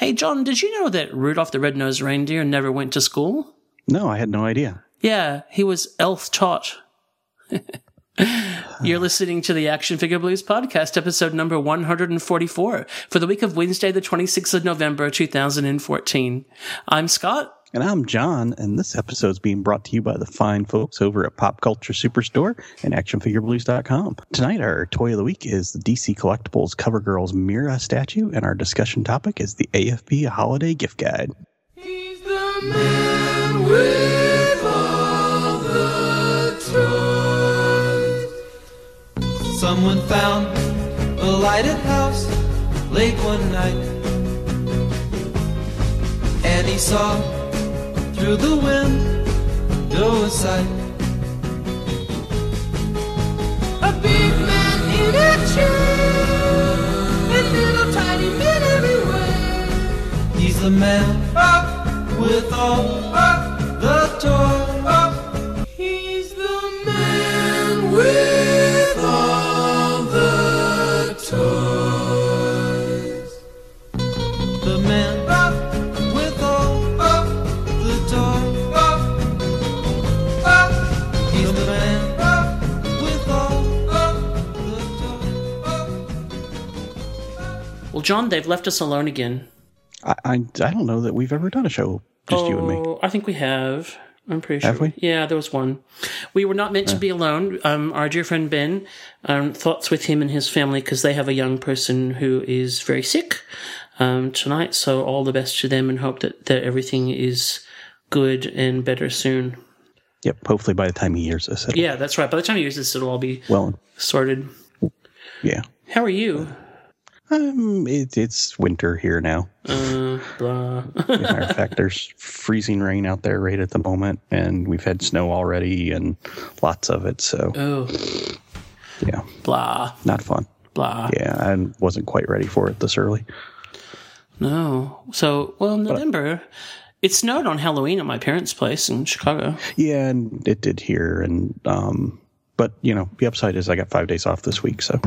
Hey, John, did you know that Rudolph the Red-Nosed Reindeer never went to school? No, I had no idea. Yeah, he was elf taught. You're listening to the Action Figure Blues Podcast, episode number 144, for the week of Wednesday, the 26th of November, 2014. I'm Scott. And I'm John, and this episode's being brought to you by the fine folks over at Pop Culture Superstore and ActionFigureBlues.com. Tonight, our toy of the week is the DC Collectibles CoverGirls Mera statue, and our discussion topic is the AFP Holiday Gift Guide. He's the man with all the toys. Someone found a lighted house late one night, and he saw through the window aside a big man in a chair, and little tiny men everywhere. He's the man with all of the toys. He's the man with all the toys. The man John, they've left us alone again. I don't know that we've ever done a show, just you and me. I think we have. I'm pretty sure. Have we? Yeah, there was one. We were not meant to be alone. Our dear friend Ben, thoughts with him and his family, because they have a young person who is very sick tonight, so all the best to them and hope that everything is good and better soon. Yep, hopefully by the time he hears this. Yeah, that's right. By the time he hears this, it'll all be sorted. Yeah. How are you? It's winter here now. As a matter of fact, there's freezing rain out there right at the moment, and we've had snow already and lots of it. So, yeah, not fun. Yeah, I wasn't quite ready for it this early. No, so in November, it snowed on Halloween at my parents' place in Chicago. Yeah, and it did here, and but the upside is I got 5 days off this week, so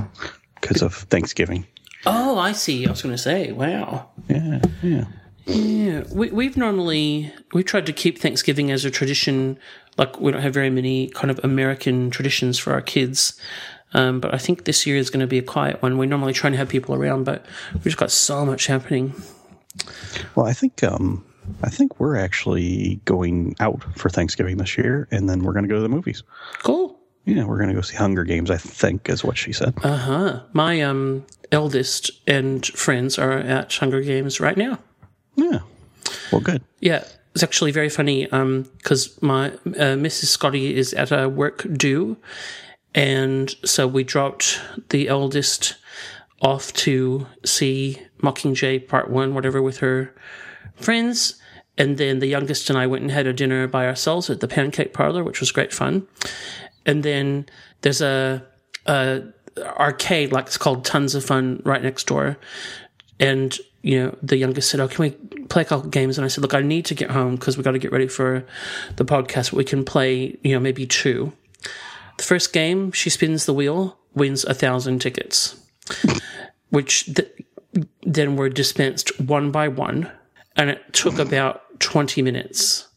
because of Thanksgiving. Oh, I see. I was going to say, wow. Yeah. We've tried to keep Thanksgiving as a tradition. Like, we don't have very many kind of American traditions for our kids. But I think this year is going to be a quiet one. We normally try and have people around, but we've just got so much happening. Well, I think we're actually going out for Thanksgiving this year, and then we're going to go to the movies. Cool. Yeah, we're going to go see Hunger Games, I think, is what she said. My eldest and friends are at Hunger Games right now. Yeah. Well, good. Yeah. It's actually very funny because my Mrs. Scotty is at a work do, and so we dropped the eldest off to see Mockingjay Part One, whatever, with her friends. And then the youngest and I went and had a dinner by ourselves at the Pancake Parlor, which was great fun. And then there's a arcade, like it's called Tons of Fun, right next door. And, the youngest said, "Oh, can we play a couple games?" And I said, "Look, I need to get home because we got to get ready for the podcast. We can play, maybe two." The first game, she spins the wheel, wins 1,000 tickets, which then were dispensed one by one. And it took about 20 minutes.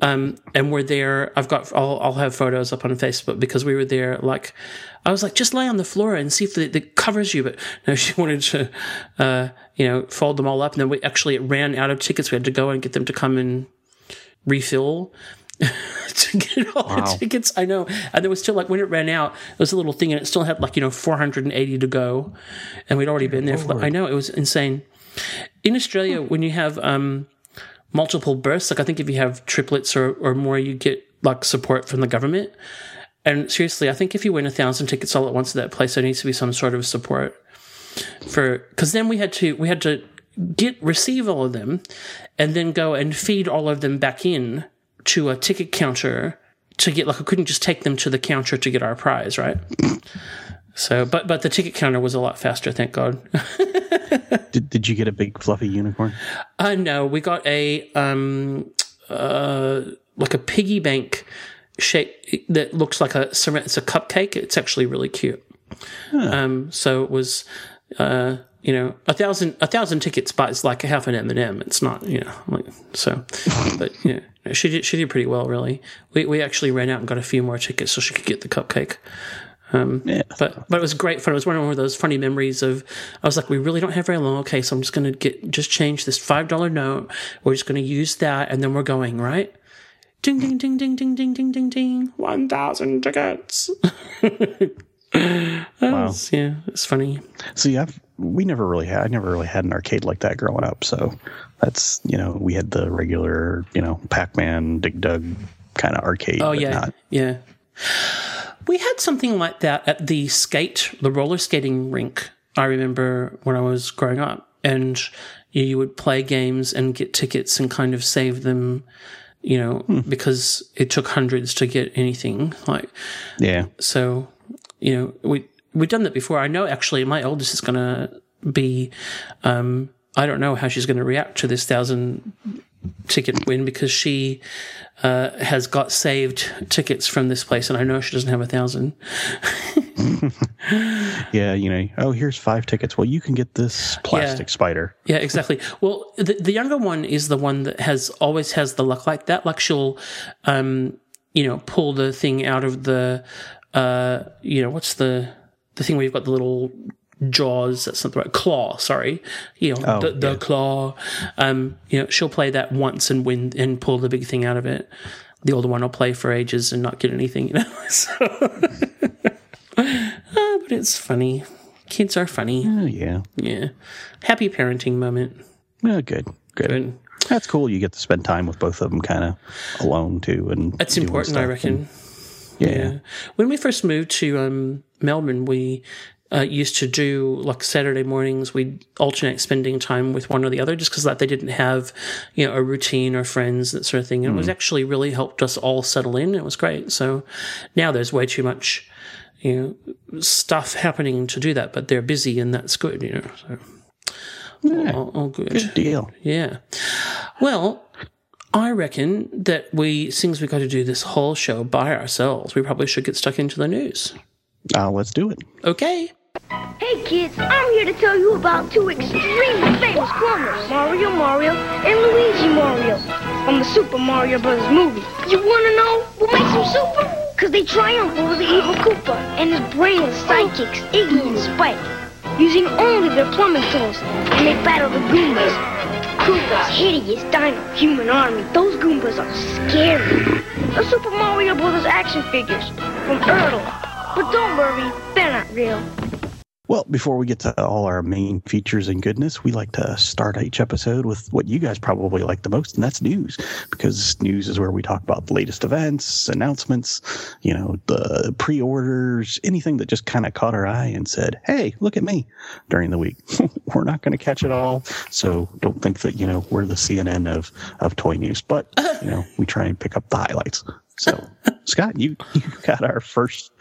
And we're there. I'll have photos up on Facebook because we were there. Like, I was like, just lay on the floor and see if it covers you. But no, she wanted to, fold them all up. And then we actually ran out of tickets. We had to go and get them to come and refill to get all the tickets. I know. And there was still, like, when it ran out, it was a little thing and it still had, 480 to go. And we'd already been there for, I know, it was insane. In Australia, when you have, multiple births, I think if you have triplets or more, you get support from the government. And seriously, I think if you win 1,000 tickets all at once at that place, there needs to be some sort of support for, because then we had to receive all of them and then go and feed all of them back in to a ticket counter to get, I couldn't just take them to the counter to get our prize, right? So, but the ticket counter was a lot faster, thank God. Did you get a big fluffy unicorn? No, we got a a piggy bank shape that looks like it's a cupcake. It's actually really cute. So it was you know, a thousand tickets buys like a half an M&M. It's not, you know, like, so, but you know, she did pretty well, really. We actually ran out and got a few more tickets so she could get the cupcake. Yeah. But it was great fun. It was one of those funny memories of, I was like, we really don't have very long. Okay, so I'm just going to change this $5 note. We're just going to use that, and then we're going, right? Ding, ding, ding, ding, ding, ding, ding, ding, ding. 1,000 tickets. Wow. Yeah, it's funny. See, I never really had an arcade like that growing up. So that's, you know, we had the regular, you know, Pac-Man, Dig Dug kind of arcade. Oh, yeah. Yeah. We had something like that at the roller skating rink, I remember, when I was growing up. And you would play games and get tickets and kind of save them, you know, because it took hundreds to get anything. Like, yeah. So, you know, we've done that before. I know, actually, my oldest is going to be, I don't know how she's going to react to this 1,000 ticket win, because she has got saved tickets from this place, and I know she doesn't have 1,000. Yeah, you know, oh, here's 5 tickets. Well, you can get this plastic spider. Yeah, exactly. Well, the younger one is the one that always has the luck like that. Like, she'll, you know, pull the thing out of the, you know, what's the thing where you've got the little jaws, that's not the right, claw, sorry. You know, the claw. You know, she'll play that once and win and pull the big thing out of it. The older one will play for ages and not get anything, you know. So, but it's funny. Kids are funny. Oh, yeah. Yeah. Happy parenting moment. Oh, good. That's cool. You get to spend time with both of them kind of alone, too. And that's important, I reckon. Yeah. When we first moved to Melbourne, we used to do, like, Saturday mornings, we'd alternate spending time with one or the other, just because, like, they didn't have, you know, a routine or friends, that sort of thing. And it was actually really helped us all settle in. It was great. So now there's way too much, you know, stuff happening to do that, but they're busy, and that's good, you know. So all good. Good deal. Yeah. Well, I reckon that since we've got to do this whole show by ourselves, we probably should get stuck into the news. Let's do it. Okay. Hey, kids, I'm here to tell you about two extremely famous plumbers, Mario and Luigi Mario, from the Super Mario Bros. Movie. You want to know what makes them super? Because they triumph over the evil Koopa and his brainless sidekicks, Iggy and Spike, using only their plumbing tools, and they battle the Goombas. Koopa's hideous dino human army. Those Goombas are scary. The Super Mario Bros. Action figures from Ertl. But don't worry, they're not real. Well, before we get to all our main features and goodness, we like to start each episode with what you guys probably like the most, and that's news. Because news is where we talk about the latest events, announcements, you know, the pre-orders, anything that just kind of caught our eye and said, hey, look at me, during the week. We're not going to catch it all, so don't think that, you know, we're the CNN of toy news. But, you know, we try and pick up the highlights. So, Scott, you got our first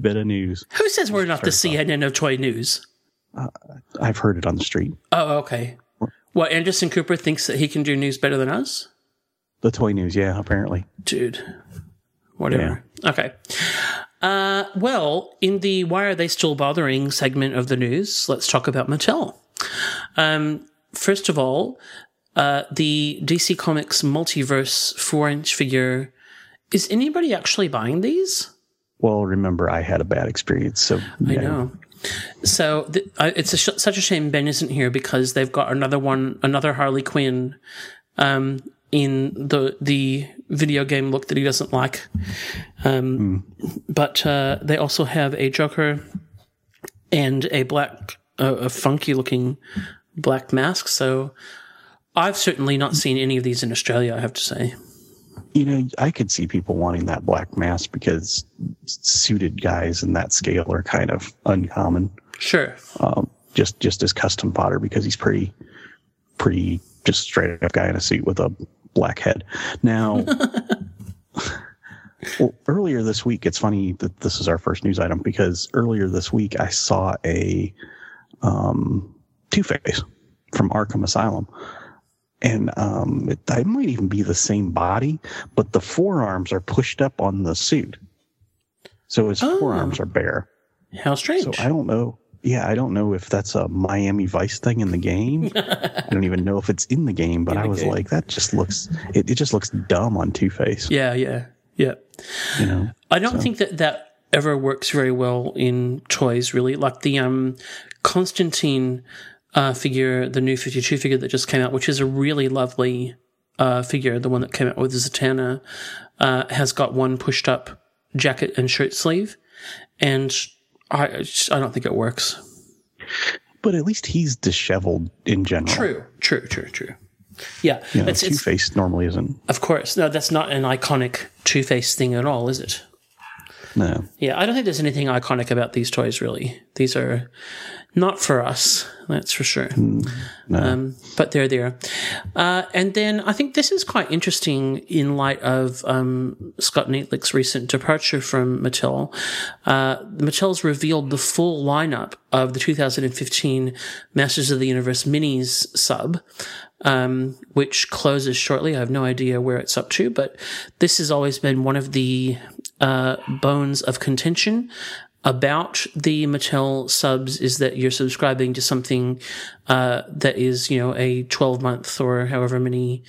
bit of news. Who says we're not the CNN of toy news? I've heard it on the street. Oh, okay. What, Anderson Cooper thinks that he can do news better than us? The toy news, yeah, apparently. Dude, whatever. Yeah. Okay. Well, in the Why Are They Still Bothering segment of the news, let's talk about Mattel. First of all, the DC Comics Multiverse 4-inch figure. Is anybody actually buying these? Well, remember, I had a bad experience. So yeah. I know. So it's such a shame Ben isn't here, because they've got another Harley Quinn in the video game look that he doesn't like. But they also have a Joker and a funky-looking black mask. So I've certainly not seen any of these in Australia, I have to say. You know, I could see people wanting that black mask, because suited guys in that scale are kind of uncommon. Sure. Just as Custom Potter, because he's pretty just straight up guy in a suit with a black head. Now, well, earlier this week, it's funny that this is our first news item, because earlier this week I saw a Two-Face from Arkham Asylum. And it might even be the same body, but the forearms are pushed up on the suit. So his forearms are bare. How strange. So I don't know. Yeah, I don't know if that's a Miami Vice thing in the game. I don't even know if it's in the game, but I was like, that just looks, it just looks dumb on Two-Face. Yeah. You know, I don't think that ever works very well in toys, really. Like the Constantine figure, the New 52 figure that just came out, which is a really lovely figure, the one that came out with Zatanna, has got one pushed up jacket and shirt sleeve, and I don't think it works. But at least he's disheveled in general. True. Yeah. You know, Two-Face normally isn't. Of course. No, that's not an iconic Two-Face thing at all, is it? No. Yeah, I don't think there's anything iconic about these toys, really. These are not for us, that's for sure. No. But they're there. And then I think this is quite interesting in light of Scott Nietlich's recent departure from Mattel. Mattel's revealed the full lineup of the 2015 Masters of the Universe Minis sub, which closes shortly. I have no idea where it's up to, but this has always been one of the bones of contention about the Mattel subs, is that you're subscribing to something that is, you know, a 12-month or however many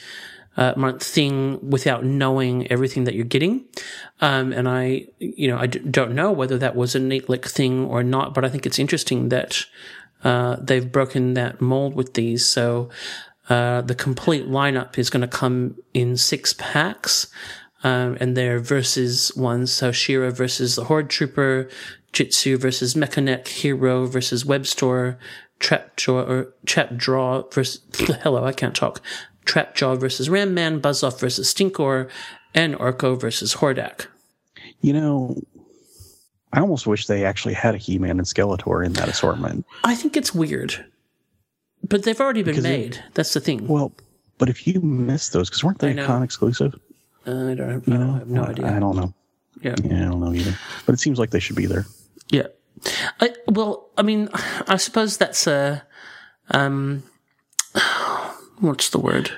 month thing without knowing everything that you're getting. And I don't know whether that was a Nietlich thing or not, but I think it's interesting that they've broken that mold with these. So the complete lineup is going to come in 6 packs. And they're versus ones, so She-Ra versus the Horde Trooper, Jitsu versus Mechaneck, Hero versus Webstore, Trapjaw versus... Hello, I can't talk. Trapjaw versus Ram Man, Buzzoff versus Stinkor, and Orko versus Hordak. You know, I almost wish they actually had a He-Man and Skeletor in that assortment. I think it's weird. But they've already been made. That's the thing. Well, but if you missed those, because weren't they a con exclusive? I have no idea. I don't know. Yeah, I don't know either. But it seems like they should be there. Yeah. I suppose that's a... what's the word?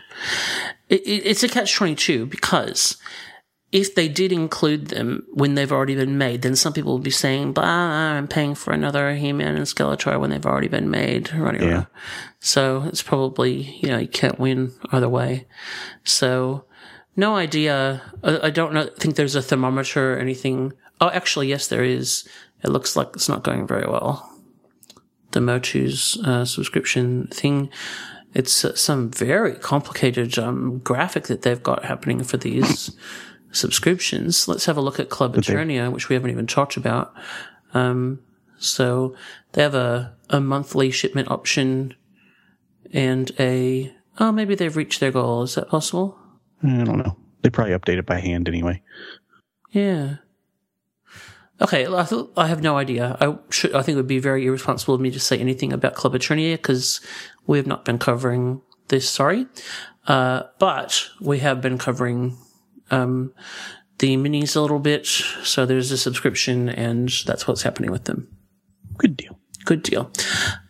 It's a catch-22, because if they did include them when they've already been made, then some people would be saying, "Bah, I'm paying for another He-Man and Skeletor when they've already been made." Right. So it's probably, you can't win either way. So... No idea. I don't know. I think there's a thermometer or anything. Oh, actually, yes, there is. It looks like it's not going very well. The Motu's subscription thing. It's some very complicated graphic that they've got happening for these subscriptions. Let's have a look at Club Eternia, which we haven't even talked about. So they have a monthly shipment option and maybe they've reached their goal. Is that possible? I don't know. They probably update it by hand anyway. Yeah. Okay, I have no idea. I think it would be very irresponsible of me to say anything about Club Eternia because we have not been covering this, sorry. But we have been covering the minis a little bit. So there's a subscription, and that's what's happening with them. Good deal.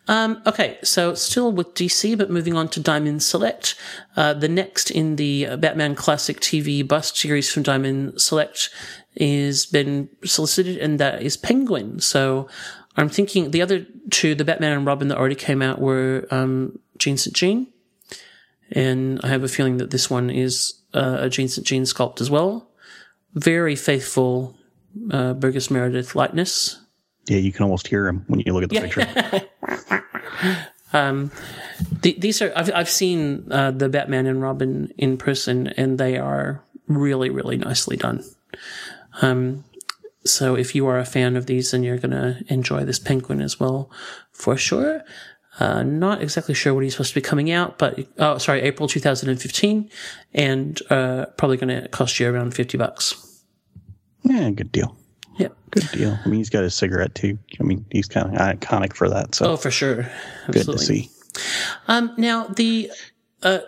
Okay, so still with DC, but moving on to Diamond Select. The next in the Batman Classic TV bust series from Diamond Select is been solicited, and that is Penguin. So I'm thinking the other two, the Batman and Robin that already came out, were Gene St. Gene. And I have a feeling that this one is a Gene St. Gene sculpt as well. Very faithful Burgess Meredith likeness. Yeah, you can almost hear him when you look at the picture. These are I've seen the Batman and Robin in person, and they are really, really nicely done. So if you are a fan of these, then you're going to enjoy this Penguin as well, for sure. Not exactly sure when he's supposed to be coming out, but April 2015, and probably going to cost you around $50. Yeah, good deal. Yeah. Good deal. I mean, he's got his cigarette too. I mean, he's kind of iconic for that. So. Oh, for sure. Absolutely. Good to see. Now the,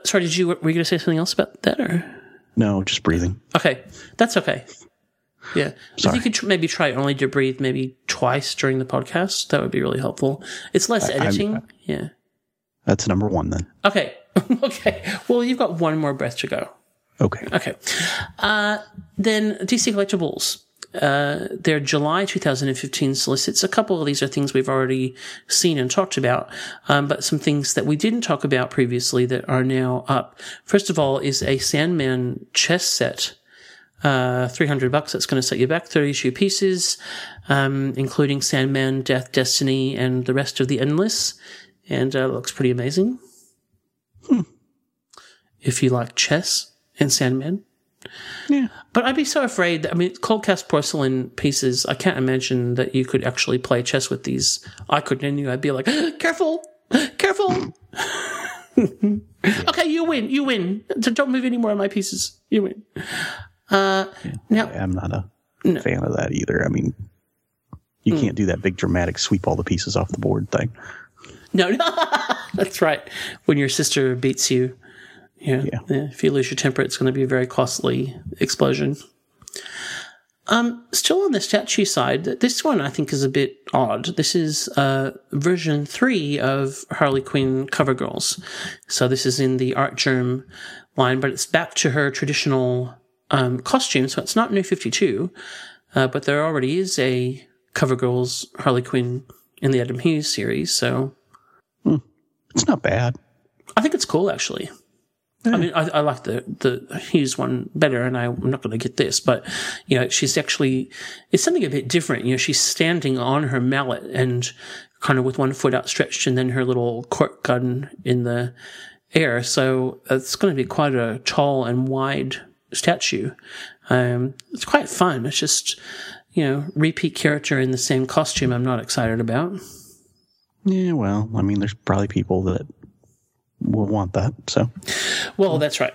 sorry, were you going to say something else about that, or? No, just breathing. Okay. That's okay. Yeah. Sorry. If you could maybe try only to breathe maybe twice during the podcast, that would be really helpful. It's less editing. Yeah. That's number one then. Okay. Okay. Well, you've got one more breath to go. Okay. Then DC Collectibles. their July 2015 solicits. A couple of these are things we've already seen and talked about, but some things that we didn't talk about previously that are now up. First of all is a Sandman chess set. $300. That's going to set you back 30 issue pieces, including Sandman, Death, Destiny, and the rest of the Endless. And it looks pretty amazing. If you like chess and Sandman. Yeah. But I'd be so afraid that, I mean, cold cast porcelain pieces, I can't imagine that you could actually play chess with these. I couldn't, and I'd be like, careful, careful. Okay, you win. Don't move any more of my pieces. You win. I'm not a fan of that either. I mean, you can't do that big dramatic sweep all the pieces off the board thing. No. That's right. When your sister beats you. Yeah. If you lose your temper, it's going to be a very costly explosion. Still on the statue side, this one I think is a bit odd. This is version 3 of Harley Quinn CoverGirls. So this is in the Artgerm line, but it's back to her traditional costume. So it's not New 52, but there already is a CoverGirls Harley Quinn in the Adam Hughes series. So it's not bad. I think it's cool, actually. Yeah. I mean, I like the Hughes one better, and I'm not going to get this, but, you know, she's actually, it's something a bit different. You know, she's standing on her mallet and kind of with one foot outstretched and then her little cork gun in the air. So it's going to be quite a tall and wide statue. It's quite fun. It's just, you know, repeat character in the same costume I'm not excited about. Yeah, well, I mean, there's probably people that will want that, so. Well, that's right.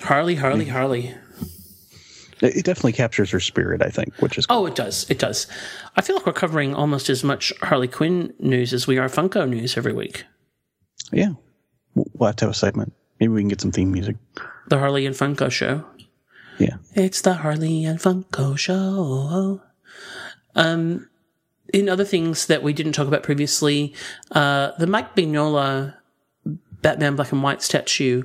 Harley. It definitely captures her spirit, I think, which is cool. Oh, it does. I feel like we're covering almost as much Harley Quinn news as we are Funko news every week. Yeah. We'll have to have a segment. Maybe we can get some theme music. The Harley and Funko show. Yeah. It's the Harley and Funko show. In other things that we didn't talk about previously, the Mike Mignola Batman Black and White statue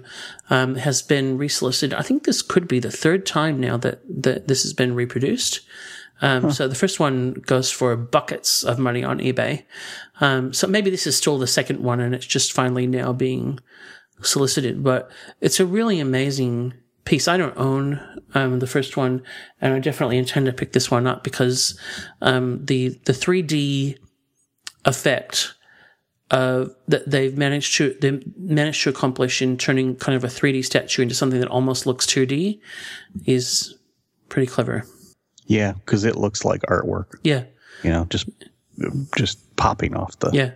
has been resolicited. I think this could be the third time now that this has been reproduced. So the first one goes for buckets of money on eBay. So maybe this is still the second one and it's just finally now being solicited. But it's a really amazing piece. I don't own the first one, and I definitely intend to pick this one up because the 3D effect that they've managed to accomplish in turning kind of a 3D statue into something that almost looks 2D is pretty clever. Yeah, because it looks like artwork. Yeah, you know, just popping off the. Yeah,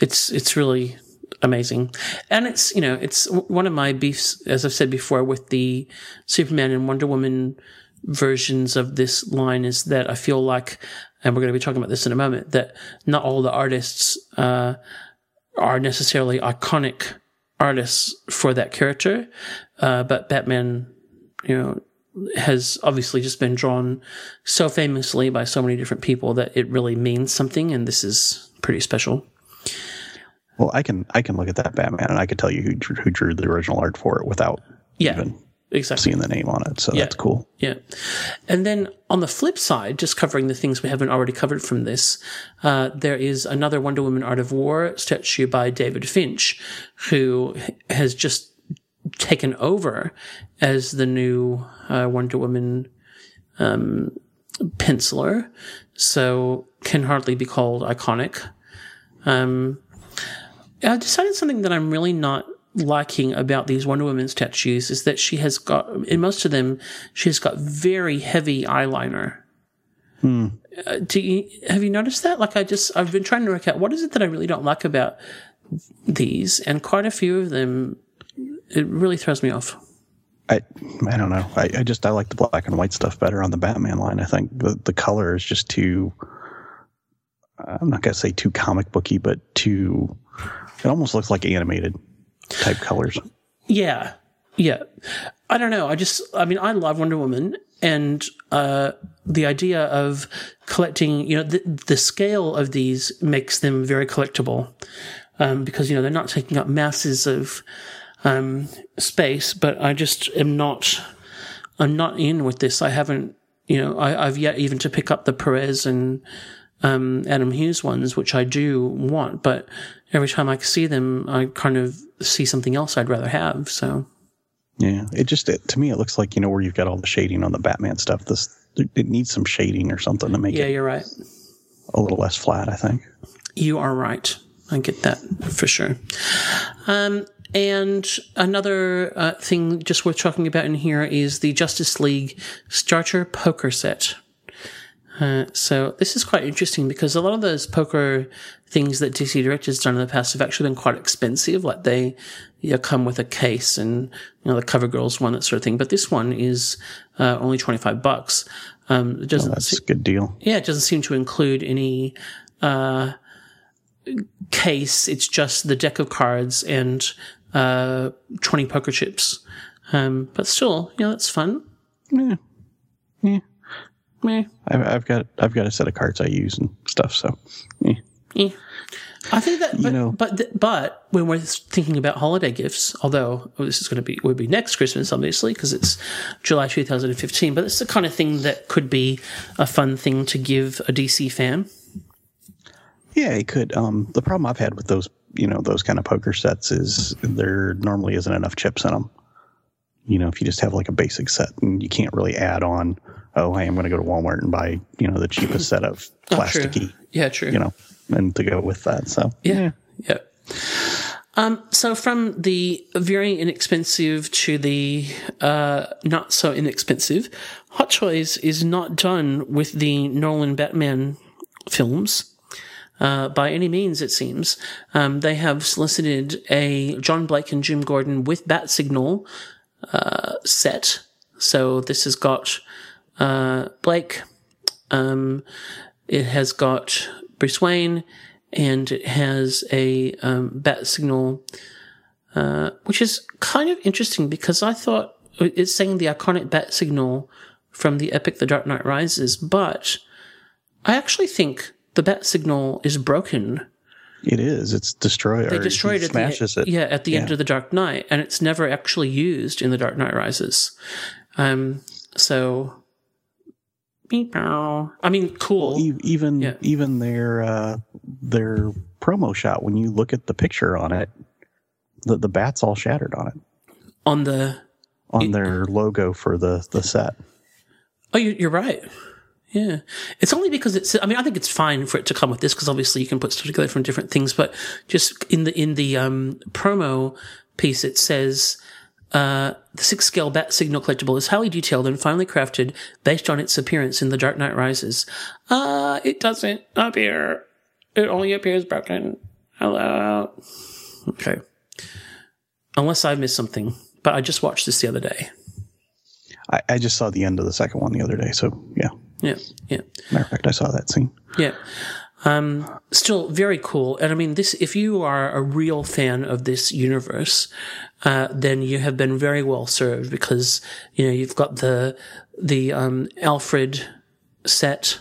it's really amazing, and it's, you know, it's one of my beefs, as I've said before, with the Superman and Wonder Woman versions of this line is that I feel like, and we're going to be talking about this in a moment, that not all the artists are necessarily iconic artists for that character, but Batman, you know, has obviously just been drawn so famously by so many different people that it really means something, and this is pretty special. Well, I can look at that Batman and I could tell you who drew the original art for it without even. Exactly. Seeing the name on it, so that's cool. Yeah. And then on the flip side, just covering the things we haven't already covered from this, there is another Wonder Woman Art of War statue by David Finch, who has just taken over as the new Wonder Woman penciler, so can hardly be called iconic. I decided something that I'm really not liking about these Wonder Woman statues is that she has got, in most of them, she's got very heavy eyeliner. Have you noticed that? Like, I've been trying to work out what is it that I really don't like about these, and quite a few of them, it really throws me off. I don't know. I like the black and white stuff better on the Batman line. I think the color is just too, I'm not going to say too comic booky, but too, it almost looks like animated type colors. Yeah. I don't know. I love Wonder Woman, and the idea of collecting, you know, the scale of these makes them very collectible, because, you know, they're not taking up masses of space, but I just am not in with this. I haven't, You know, I've yet even to pick up the Perez and Adam Hughes ones, which I do want, but every time I see them, I kind of see something else I'd rather have. So, yeah, to me, it looks like, you know, where you've got all the shading on the Batman stuff. It needs some shading or something to make it. Yeah, you're right. A little less flat, I think. You are right. I get that for sure. And another thing just worth talking about in here is the Justice League Starter Poker Set. So this is quite interesting because a lot of those poker things that DC Direct has done in the past have actually been quite expensive. Like they come with a case and, you know, the CoverGirls one, that sort of thing. But this one is only $25. It doesn't. Oh, that's a good deal. Yeah, it doesn't seem to include any case. It's just the deck of cards and 20 poker chips. But still, you know, that's fun. Yeah. Yeah. Meh. I've got a set of cards I use and stuff, so meh. Yeah. I think that, but when we're thinking about holiday gifts, although this is going to be would be next Christmas, obviously, because it's July 2015. But it's the kind of thing that could be a fun thing to give a DC fan. Yeah, it could. The problem I've had with those, you know, those kind of poker sets is there normally isn't enough chips in them. You know, if you just have like a basic set and you can't really add on, oh, hey, I'm going to go to Walmart and buy, you know, the cheapest set of plasticky. True. Yeah, true. You know, and to go with that. So, yeah. So from the very inexpensive to the not so inexpensive, Hot Toys is not done with the Nolan Batman films by any means, it seems. They have solicited a John Blake and Jim Gordon with Bat Signal set. So this has got Blake, it has got Bruce Wayne, and it has a Bat Signal, which is kind of interesting because I thought it's saying the iconic Bat Signal from the epic The Dark Knight Rises, but I actually think the Bat Signal is broken. It is. It's destroyed. They destroy it. Smashes it. Yeah, at the end of The Dark Knight, and it's never actually used in The Dark Knight Rises. So. I mean, cool. Well, even their promo shot. When you look at the picture on it, the bat's all shattered on it. On their logo for the set. Oh, you're right. Yeah, it's only because it's. I mean, I think it's fine for it to come with this because obviously you can put stuff together from different things. But just in the promo piece, it says. The 6-scale Bat Signal collectible is highly detailed and finely crafted based on its appearance in The Dark Knight Rises. It doesn't appear. It only appears broken. Hello. Okay. Unless I missed something, but I just watched this the other day. I just saw the end of the second one the other day, so yeah. Yeah. Matter of fact, I saw that scene. Yeah. Still very cool. And I mean, if you are a real fan of this universe, then you have been very well served because, you know, you've got the Alfred set.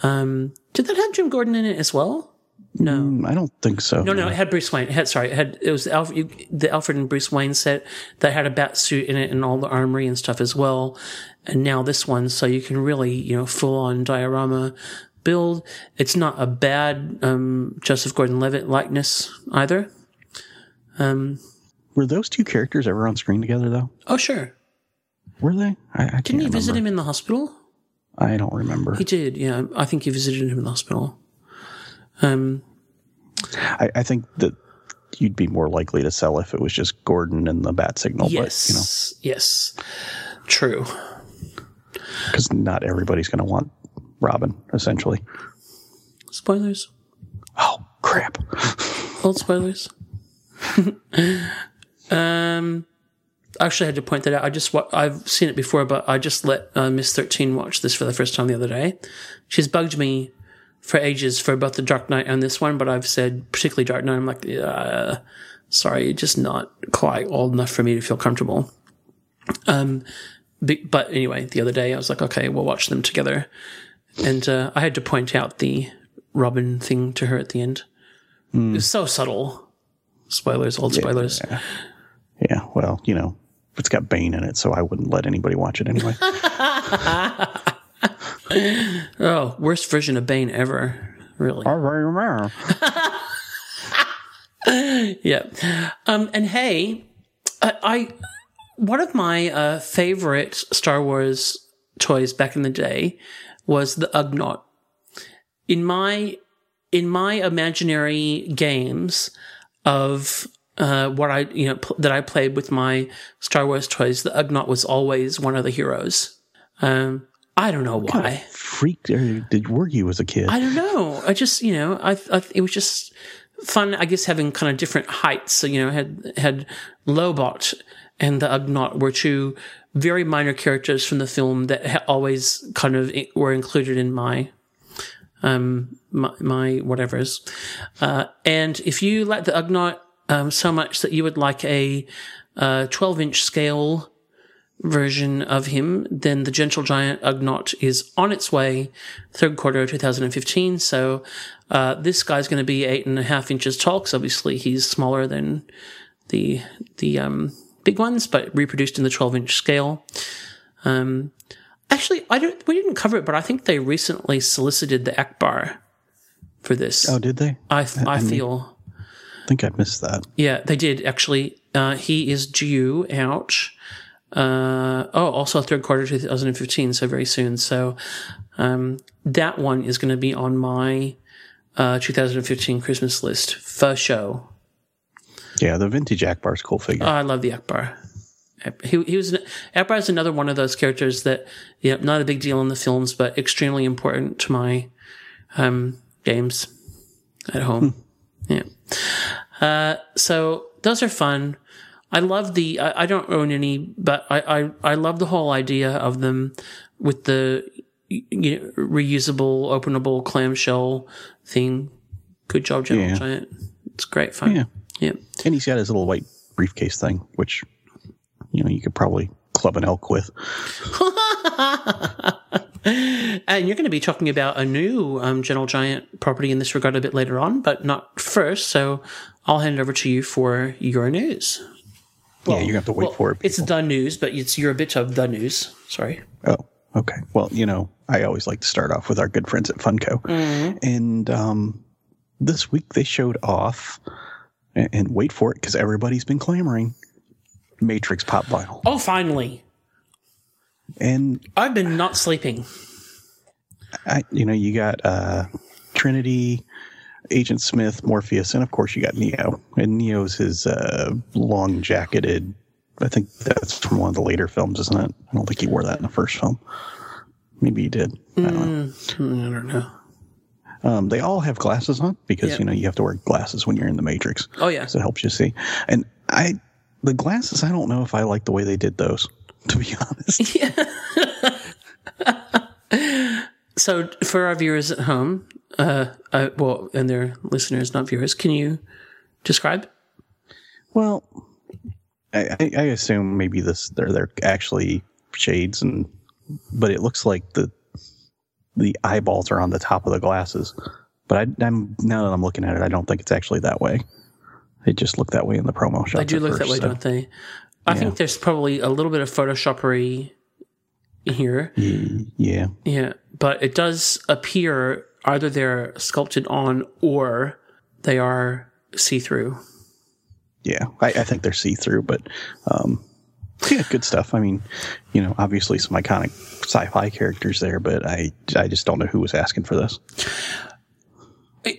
Did that have Jim Gordon in it as well? No. I don't think so. No, it had Bruce Wayne. It was the Alfred and Bruce Wayne set that had a bat suit in it and all the armory and stuff as well. And now this one, so you can really, you know, full on diorama build. It's not a bad Joseph Gordon-Levitt likeness either. Were those two characters ever on screen together, though? Oh, sure. Were they? I didn't you visit him in the hospital? I don't remember. He did, yeah. I think you visited him in the hospital. I think that you'd be more likely to sell if it was just Gordon and the Bat Signal. Yes, but, you know. Yes. True. Because not everybody's going to want Robin, essentially. Spoilers. Oh, crap. Old spoilers. I actually had to point that out. I've seen it before, but I just let Miss 13 watch this for the first time the other day. She's bugged me for ages for both The Dark Knight and this one, but I've said particularly Dark Knight. I'm like, sorry, you're just not quite old enough for me to feel comfortable. But anyway, the other day I was like, okay, we'll watch them together. And I had to point out the Robin thing to her at the end. Mm. It was so subtle. Spoilers, old spoilers. Yeah, well, you know, it's got Bane in it, so I wouldn't let anybody watch it anyway. Oh, worst version of Bane ever. Really. Yeah. And hey, I one of my favorite Star Wars toys back in the day was the Ugnaught. In my imaginary games of what I that I played with my Star Wars toys, the Ugnaught was always one of the heroes. I don't know why. What kind of freak did were you as a kid? I don't know. I just it was just fun. I guess having kind of different heights. So had Lobot and the Ugnaught were two very minor characters from the film that always kind of were included in my. My whatevers. And if you like the Ugnaught so much that you would like a 12-inch scale version of him, then the Gentle Giant Ugnaught is on its way, third quarter of 2015. So this guy's going to be 8.5 inches tall, because obviously he's smaller than the big ones, but reproduced in the 12-inch scale. Actually, we didn't cover it, but I think they recently solicited the Akbar for this. Oh, did they? I think I missed that. Yeah, they did, actually. He is due out. Also third quarter 2015, so very soon. So that one is going to be on my 2015 Christmas list for show. Yeah, the vintage Akbar's a cool figure. Oh, I love the Akbar. Akbar's another one of those characters that, not a big deal in the films, but extremely important to my games at home. Yeah. So those are fun. I love I don't own any, but I love the whole idea of them with the reusable, openable clamshell thing. Good job, General Giant. It's great fun. Yeah. And he's got his little white briefcase thing, which... you could probably club an elk with. And you're going to be talking about a new Gentle Giant property in this regard a bit later on, but not first. So I'll hand it over to you for your news. Well, you're going to have to wait for it. People. It's the news, but it's your bit of the news. Sorry. Oh, okay. Well, I always like to start off with our good friends at Funko. Mm-hmm. And this week they showed off, and wait for it because everybody's been clamoring, Matrix pop vinyl. Oh, finally. And I've been not sleeping. You got Trinity, Agent Smith, Morpheus, and of course you got Neo. And Neo's his long-jacketed, I think that's from one of the later films, isn't it? I don't think he wore that in the first film. Maybe he did. I don't know. They all have glasses on because, you have to wear glasses when you're in the Matrix. Oh, yeah. So it helps you see. And the glasses, I don't know if I like the way they did those, to be honest. Yeah. So for our viewers at home, and their listeners, not viewers, can you describe? Well, I assume maybe they're actually shades, but it looks like the eyeballs are on the top of the glasses. But now that I'm looking at it, I don't think it's actually that way. They just look that way in the promo shots. They do look that way, don't they? I think there's probably a little bit of Photoshoppery here. Yeah. Yeah, but it does appear either they're sculpted on or they are see-through. Yeah, I think they're see-through, but good stuff. I mean, obviously some iconic sci-fi characters there, but I just don't know who was asking for this.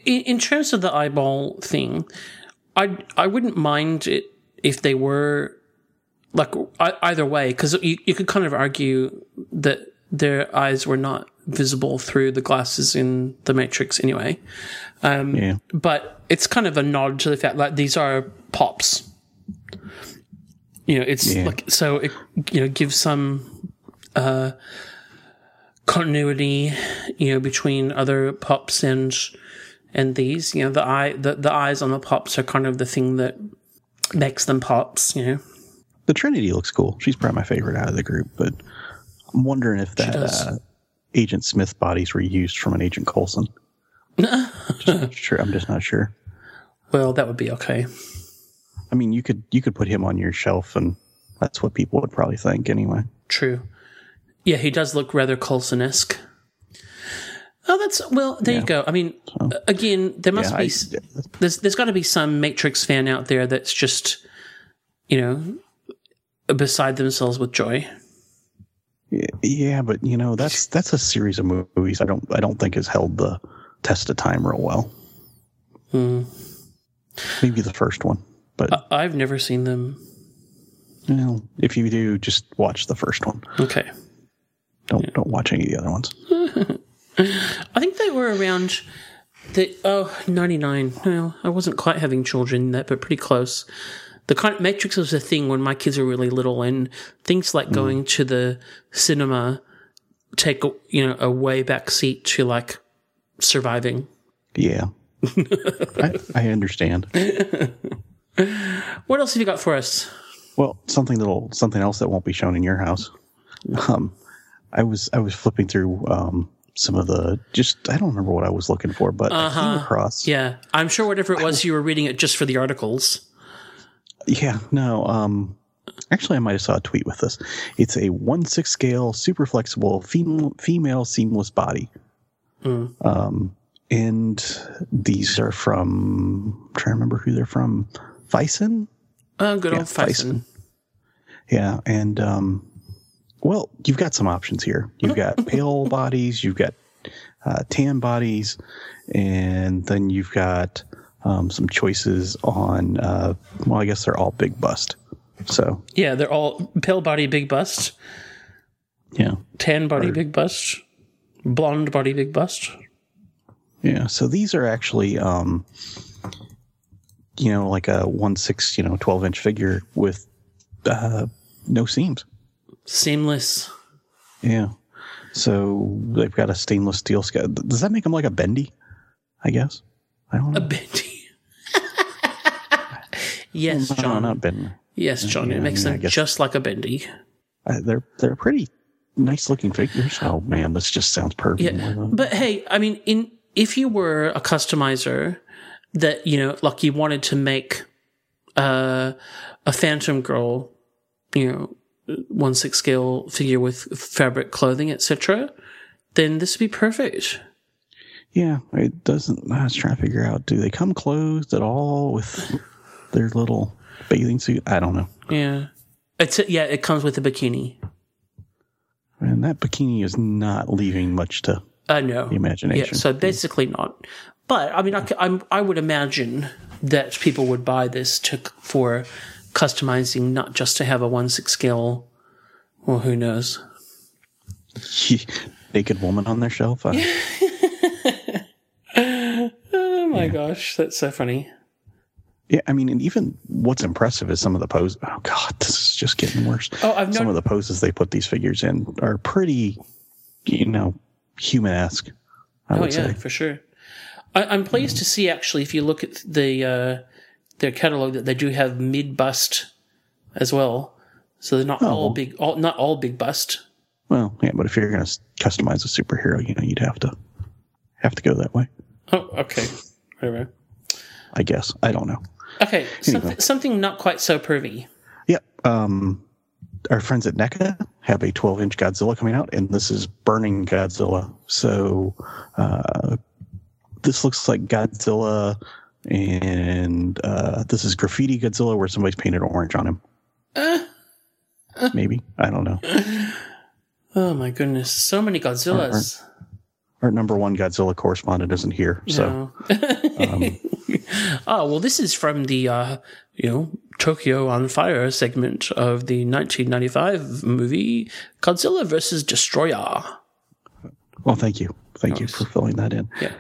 In terms of the eyeball thing... I wouldn't mind it if they were like either way, because you could kind of argue that their eyes were not visible through the glasses in the Matrix anyway. But it's kind of a nod to the fact that these are pops. It gives some continuity between other pops and these, the eyes on the pops are kind of the thing that makes them pops, The Trinity looks cool. She's probably my favorite out of the group, but I'm wondering if that Agent Smith bodies were used from an Agent Coulson. I'm just not sure. Well, that would be okay. I mean, you could put him on your shelf, and that's what people would probably think anyway. True. Yeah, he does look rather Coulson-esque. Oh, that's well. There you go. I mean, again, there must be. There's got to be some Matrix fan out there that's just, you know, beside themselves with joy. Yeah, but you know, that's a series of movies. I don't think has held the test of time real well. Hmm. Maybe the first one, but I've never seen them. You know, if you do, just watch the first one. Okay. Don't watch any of the other ones. I think they were around the 99. Well, I wasn't quite having children that, but pretty close. The kind of Matrix was a thing when my kids were really little, and things like going to the cinema take a way back seat to like surviving. Yeah, I understand. What else have you got for us? Well, something else that won't be shown in your house. I was flipping through. Some of the I don't remember what I was looking for, but I came across. Yeah, I'm sure whatever it was, you were reading it just for the articles. Yeah, no. Actually, I might have saw a tweet with this. It's a 1/6 scale, super flexible female seamless body. Mm. And these are from. I'm trying to remember who they're from. Fison. Oh, good old Fison. Yeah, and. Well, you've got some options here. You've got pale bodies, you've got tan bodies, and then you've got some choices on, I guess they're all big bust. So yeah, they're all pale body, big bust. Yeah. Tan body, big bust. Blonde body, big bust. Yeah, so these are actually, like a 1/6, 12-inch figure with no seams. Seamless. Yeah. So they've got a stainless steel skeleton. Does that make them like a bendy? I guess. I don't know. A bendy. Yes, John. No, not bendy. Yes, John. It makes them just like a bendy. They're pretty nice looking figures. Oh man, this just sounds perfect. Yeah. But hey, I mean, if you were a customizer that like you wanted to make a Phantom Girl, 1/6 scale figure with fabric clothing, etc., then this would be perfect. Yeah, it doesn't. I was trying to figure out, do they come clothed at all with their little bathing suit? I don't know. Yeah, it comes with a bikini, and that bikini is not leaving much to the imagination. Yeah, so basically not. But I mean, I would imagine that people would buy this for customizing, not just to have a 1/6 scale, or who knows, naked woman on their shelf. Oh my gosh, that's so funny. Yeah, I mean, and even what's impressive is some of the poses. Oh god, this is just getting worse. Some of the poses they put these figures in are pretty, human-esque. I would say for sure. I'm pleased to see, actually, if you look at their catalog, that they do have mid bust as well, so they're not not all big bust. Well, yeah, but if you're going to customize a superhero, you'd have to go that way. Oh, okay, whatever. I guess I don't know. Okay, anyway. Something not quite so pervy. Yep. Our friends at NECA have a 12-inch Godzilla coming out, and this is Burning Godzilla. So this looks like Godzilla. And this is Graffiti Godzilla, where somebody's painted orange on him. Maybe. I don't know. Oh, my goodness. So many Godzillas. Our number one Godzilla correspondent isn't here. So. No. Well, this is from the, Tokyo on Fire segment of the 1995 movie Godzilla vs. Destroyer. Well, thank you. Thank you for filling that in. Yeah.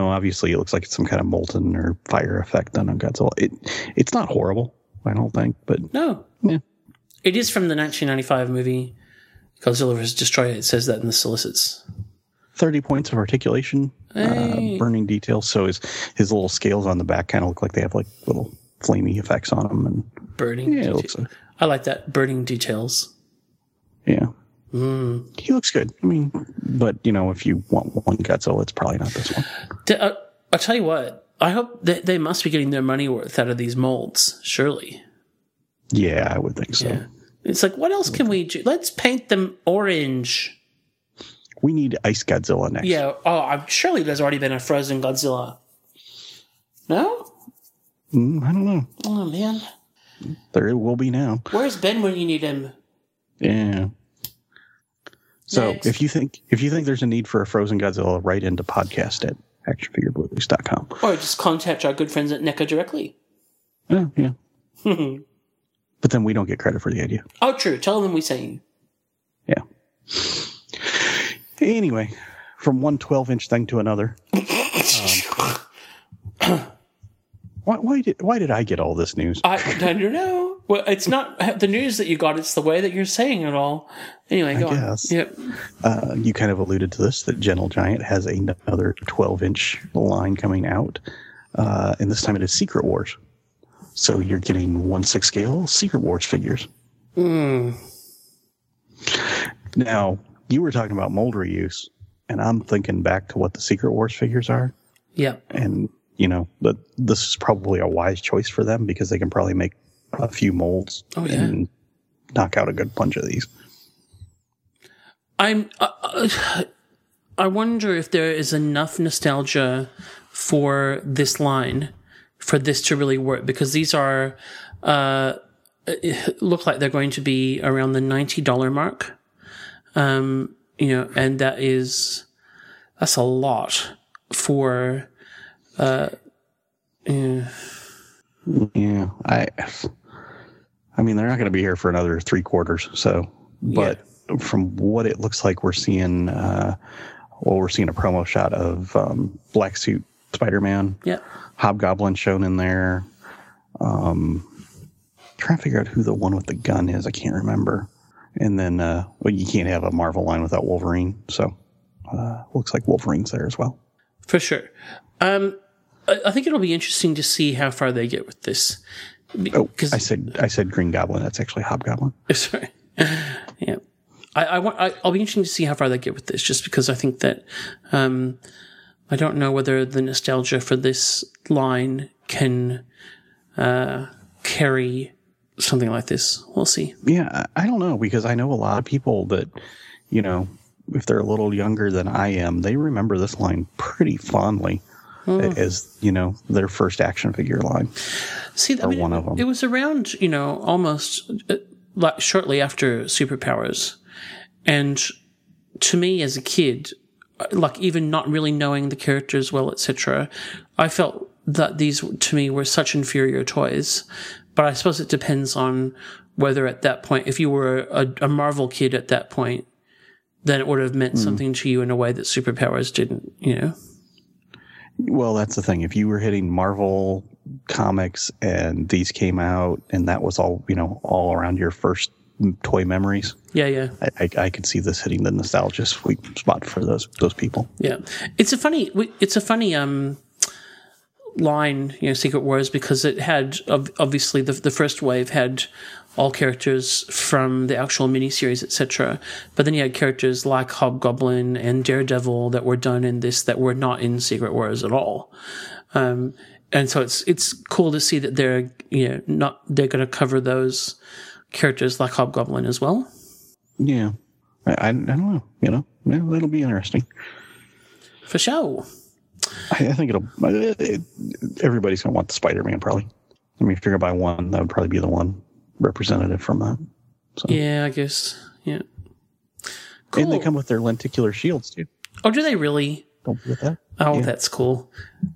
Obviously it looks like it's some kind of molten or fire effect on Godzilla. It's not horrible, I don't think, but... No. Yeah. It is from the 1995 movie Godzilla vs. Destroyer. It says that in the solicits. 30 points of articulation, burning details. So his little scales on the back kind of look like they have like little flamey effects on them. And burning details. I like that, burning details. Yeah. Mm. He looks good. I mean, but if you want one Godzilla, it's probably not this one. I'll tell you what. I hope they must be getting their money worth out of these molds, surely. Yeah, I would think so. Yeah. It's like, what else can we do? Let's paint them orange. We need Ice Godzilla next. Yeah. Oh, surely there's already been a Frozen Godzilla. No? I don't know. Oh, man. There will be now. Where's Ben when you need him? Yeah. So next. if you think there's a need for a Frozen Godzilla, write into podcast at ActionFigureBlues.com. Or just contact our good friends at NECA directly. Oh, yeah. But then we don't get credit for the idea. Oh, true. Tell them we say you. Yeah. Anyway, from one 12-inch thing to another. Why did I get all this news? I don't know. Well, it's not the news that you got. It's the way that you're saying it all. Anyway, go on. Yep. You kind of alluded to this, that Gentle Giant has another 12-inch line coming out. And this time it is Secret Wars. So you're getting 1/6 scale Secret Wars figures. Mm. Now, you were talking about mold reuse, and I'm thinking back to what the Secret Wars figures are. Yeah. And, you know, this is probably a wise choice for them because they can probably make a few molds and knock out a good bunch of these. I wonder if there is enough nostalgia for this line for this to really work, because these are look like they're going to be around the $90 mark, and that's a lot for. I mean, they're not going to be here for another 3 quarters. So, but from what it looks like, we're seeing a promo shot of black suit Spider-Man. Yeah. Hobgoblin shown in there. Trying to figure out who the one with the gun is. I can't remember. And then you can't have a Marvel line without Wolverine. So looks like Wolverine's there as well. For sure. I think it'll be interesting to see how far they get with this. I said Green Goblin. That's actually Hobgoblin. Sorry. Yeah. I'll be interested to see how far they get with this, just because I think that I don't know whether the nostalgia for this line can carry something like this. We'll see. Yeah, I don't know, because I know a lot of people that, you know, if they're a little younger than I am, they remember this line pretty fondly as, you know, their first action figure line. See, one of them. It was around, you know, almost like shortly after Superpowers. And to me as a kid, like even not really knowing the characters well, etc., I felt that these to me were such inferior toys. But I suppose it depends on whether at that point, if you were a Marvel kid at that point, then it would have meant something to you in a way that Superpowers didn't, you know? Well, that's the thing. If you were hitting Marvel comics and these came out and that was all, you know, all around your first toy memories. Yeah, yeah. I could see this hitting the nostalgia sweet spot for those people. Yeah. It's a funny line, you know, Secret Wars, because it had, obviously, the first wave had all characters from the actual miniseries, etc. But then you had characters like Hobgoblin and Daredevil that were done in this that were not in Secret Wars at all. And so it's cool to see that they're going to cover those characters like Hobgoblin as well. Yeah. I don't know, you know. It'll be interesting. For sure. I think everybody's going to want the Spider-Man, probably. I mean, if you're going to buy one, that would probably be the one representative from that. So. Yeah, I guess. Yeah. Cool. And they come with their lenticular shields, too. Oh, do they really? Don't forget that. Oh, yeah. That's cool.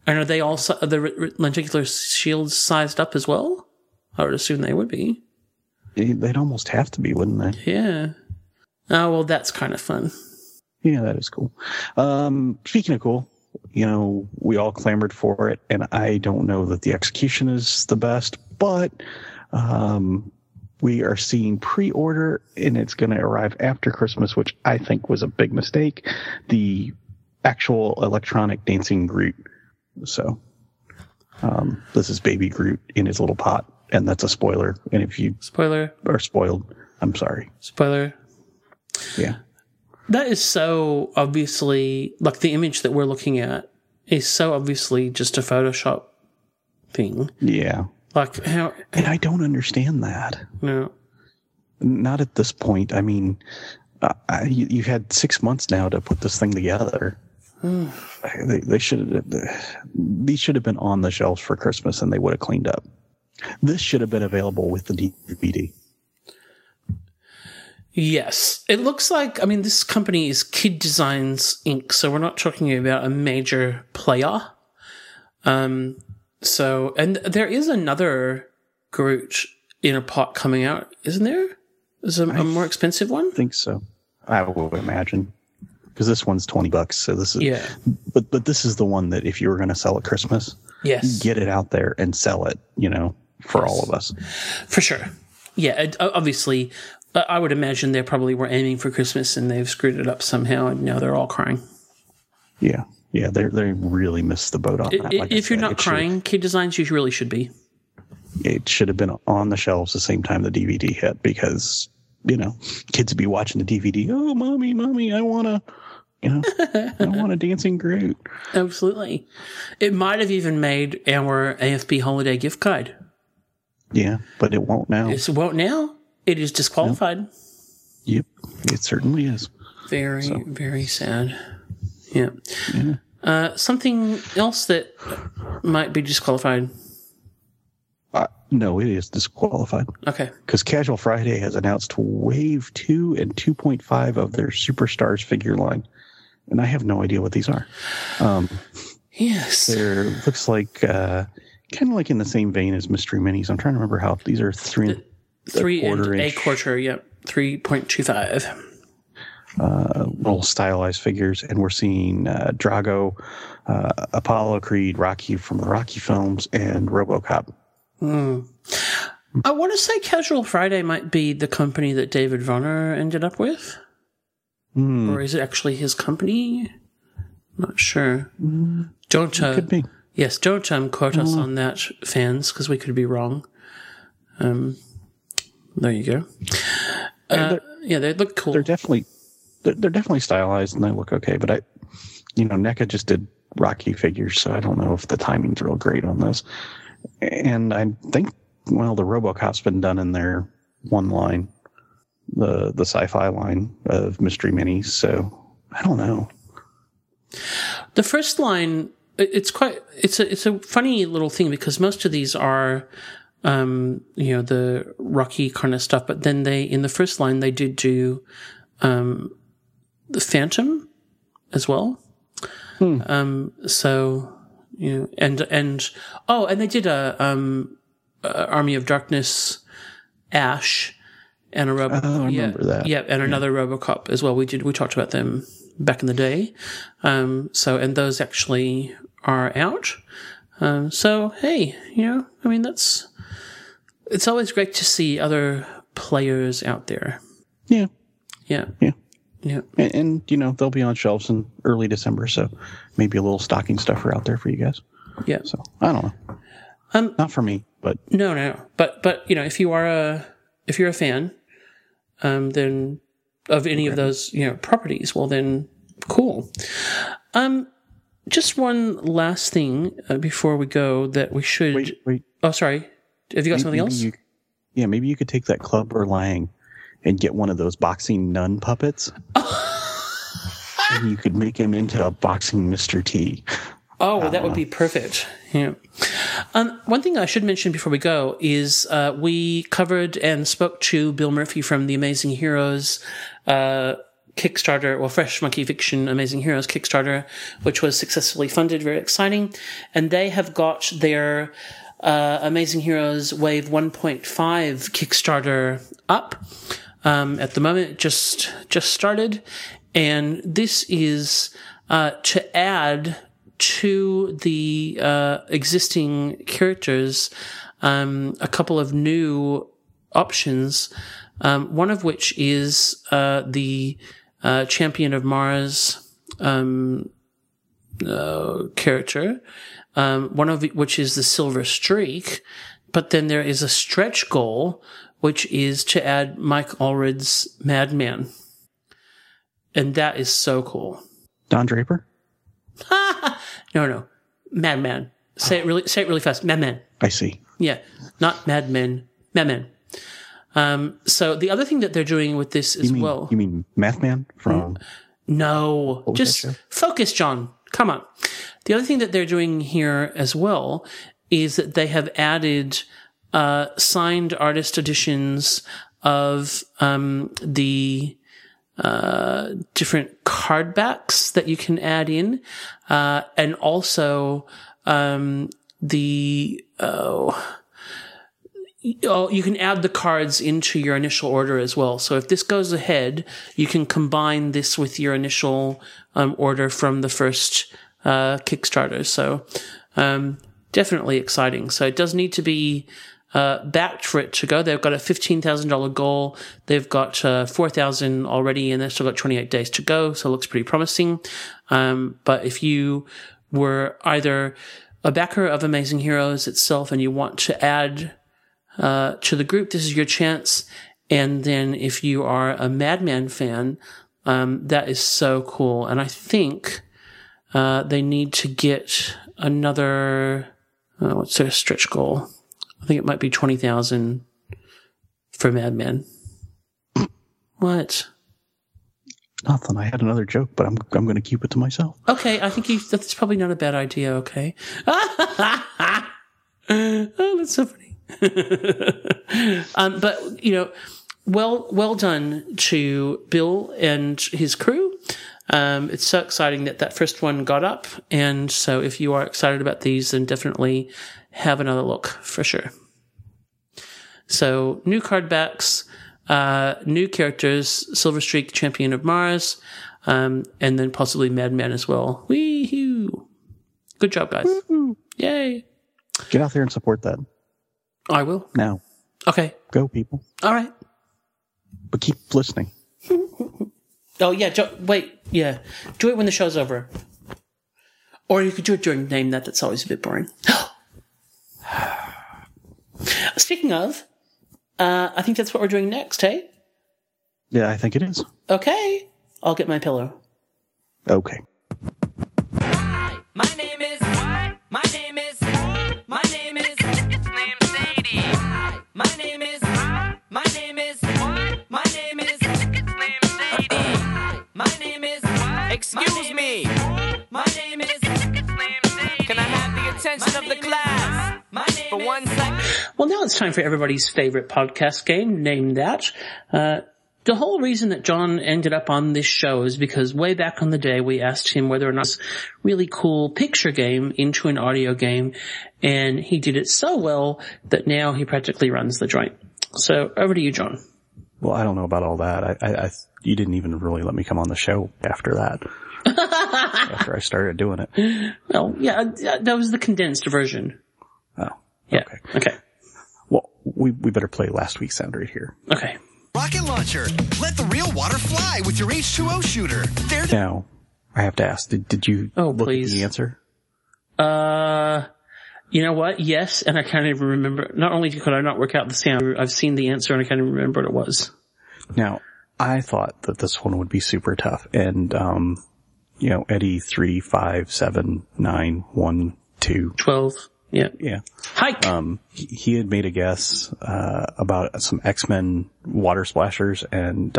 And are they also the lenticular shields sized up as well? I would assume they would be. They'd almost have to be, wouldn't they? Yeah. Oh, well, that's kind of fun. Yeah, that is cool. Speaking of cool, you know, we all clamored for it, and I don't know that the execution is the best, but we are seeing pre-order, and it's going to arrive after Christmas, which I think was a big mistake, the actual electronic dancing Groot. So this is baby Groot in his little pot, and that's a spoiler. And if you are spoiled, I'm sorry. Spoiler. Yeah. That is so obviously, like the image that we're looking at is so obviously just a Photoshop thing. Yeah. Like how? And I don't understand that. No. Not at this point. I mean, you had 6 months now to put this thing together. These should have been on the shelves for Christmas, and they would have cleaned up. This should have been available with the DVD. Yes. It looks like, I mean, this company is Kid Designs, Inc., so we're not talking about a major player. And there is another Groot in a pot coming out, isn't there? Is it a more expensive one? I think so. I would imagine. Because this one's $20, so this is but this is the one that if you were going to sell at Christmas, get it out there and sell it, you know, for all of us. For sure. Yeah, obviously, I would imagine they probably were aiming for Christmas and they've screwed it up somehow, and now they're all crying. Yeah, yeah, they really missed the boat on that. Like if you're not crying, Kid Designs, you really should be. It should have been on the shelves the same time the DVD hit, because, you know, kids would be watching the DVD. Oh, mommy, I want to. You know, I want a dancing Groot. Absolutely. It might have even made our AFP Holiday Gift Guide. Yeah, but it won't now. It won't now. It is disqualified. Nope. Yep, it certainly is. Very sad. Yeah. Something else that might be disqualified. No, it is disqualified. Okay. Because Casual Friday has announced Wave 2 and 2.5 of their Superstars figure line. And I have no idea what these are. Yes. They're looks like kind of like in the same vein as Mystery Minis. I'm trying to remember how these are three and a quarter inch. Yep. 3.25. Little stylized figures. And we're seeing Drago, Apollo Creed, Rocky from the Rocky films, and RoboCop. I want to say Casual Friday might be the company that David Vonner ended up with. Or is it actually his company? Not sure. Don't quote us on that, fans, because we could be wrong. There you go. They look cool. They're definitely stylized, and they look okay. But NECA just did Rocky figures, so I don't know if the timing's real great on this. And I think, the RoboCop's been done in their one line. The sci-fi line of Mystery Minis, so I don't know. The first line, it's a funny little thing, because most of these are, the Rocky kind of stuff, but then in the first line, they did do the Phantom as well. And they did a Army of Darkness, Ash. And a RoboCop. I remember that. Yeah, and another RoboCop as well. We talked about them back in the day. And those actually are out. It's always great to see other players out there. Yeah. And they'll be on shelves in early December, so maybe a little stocking stuffer out there for you guys. Yeah. So I don't know. Not for me, but no. But if you're a fan. Then of any of those, properties, well then, cool. Just one last thing before we go that we should. Wait. Oh, sorry. Have you got something else? Maybe you could take that Club or Lang and get one of those boxing nun puppets, and you could make him into a boxing Mr. T. Oh, well, that would be perfect. Yeah. One thing I should mention before we go is we covered and spoke to Bill Murphy from the Amazing Heroes Kickstarter, Fresh Monkey Fiction Amazing Heroes Kickstarter, which was successfully funded. Very exciting. And they have got their Amazing Heroes Wave 1.5 Kickstarter up at the moment. It just started. And this is to add to the existing characters, a couple of new options, one of which is the Champion of Mars character, one of which is the Silver Streak, but then there is a stretch goal, which is to add Mike Allred's Madman. And that is so cool. Don Draper? No, Madman. Say it really fast. Madman. I see. Yeah, not Madmen. Madman. So the other thing that they're doing with this as well. You mean Mathman from? No, just focus, John. Come on. The other thing that they're doing here as well is that they have added signed artist editions of the different card backs that you can add in, and also you can add the cards into your initial order as well. So if this goes ahead, you can combine this with your initial order from the first Kickstarter. So definitely exciting. So it does need to be backed for it to go. They've got a $15,000 goal. They've got 4,000 already, and they've still got 28 days to go. So it looks pretty promising. But if you were either a backer of Amazing Heroes itself and you want to add to the group, this is your chance. And then if you are a Madman fan, that is so cool. And I think they need to get another what's their stretch goal? I think it might be 20,000 for Madman. What? Nothing. I had another joke, but I'm going to keep it to myself. Okay, I think that's probably not a bad idea. Okay. Oh, that's so funny. But well done to Bill and his crew. It's so exciting that first one got up, and so if you are excited about these, then definitely have another look for sure. So new card backs, new characters, Silver Streak, Champion of Mars, and then possibly Madman as well. Wee-hoo! Good job, guys. Woo-hoo. Yay! Get out there and support that. I will. Now. Okay. Go, people. All right. But keep listening. Oh, yeah. Wait. Yeah. Do it when the show's over. Or you could do it during Name That. That's always a bit boring. Speaking of, I think that's what we're doing next, hey? Yeah, I think it is. Okay. I'll get my pillow. Okay. Hi. My name is... What? My name is... My name is... His name's Sadie. Hi. My name is... Huh? My name is... What? My name is... My name is... What? Excuse me. My name is... Can I have the attention of the class for one second? Well, now it's time for everybody's favorite podcast game, Name That. The whole reason that John ended up on this show is because way back on the day we asked him whether or not this really cool picture game into an audio game, and he did it so well that now he practically runs the joint. So over to you, John. Well, I don't know about all that. You didn't even really let me come on the show after that. After I started doing it. Well, yeah, that was the condensed version. Oh. Yeah. Okay. Well, we better play last week's sound right here. Okay. Rocket launcher. Let the real water fly with your H2O shooter. Now, I have to ask, did you look at the answer? You know what? Yes, and I can't even remember. Not only could I not work out the sound, I've seen the answer and I can't even remember what it was. Now, I thought that this one would be super tough, and Eddie 3, 5, 7, 9, 1, 2, 12. Yeah. Hike. He had made a guess about some X-Men water splashers, and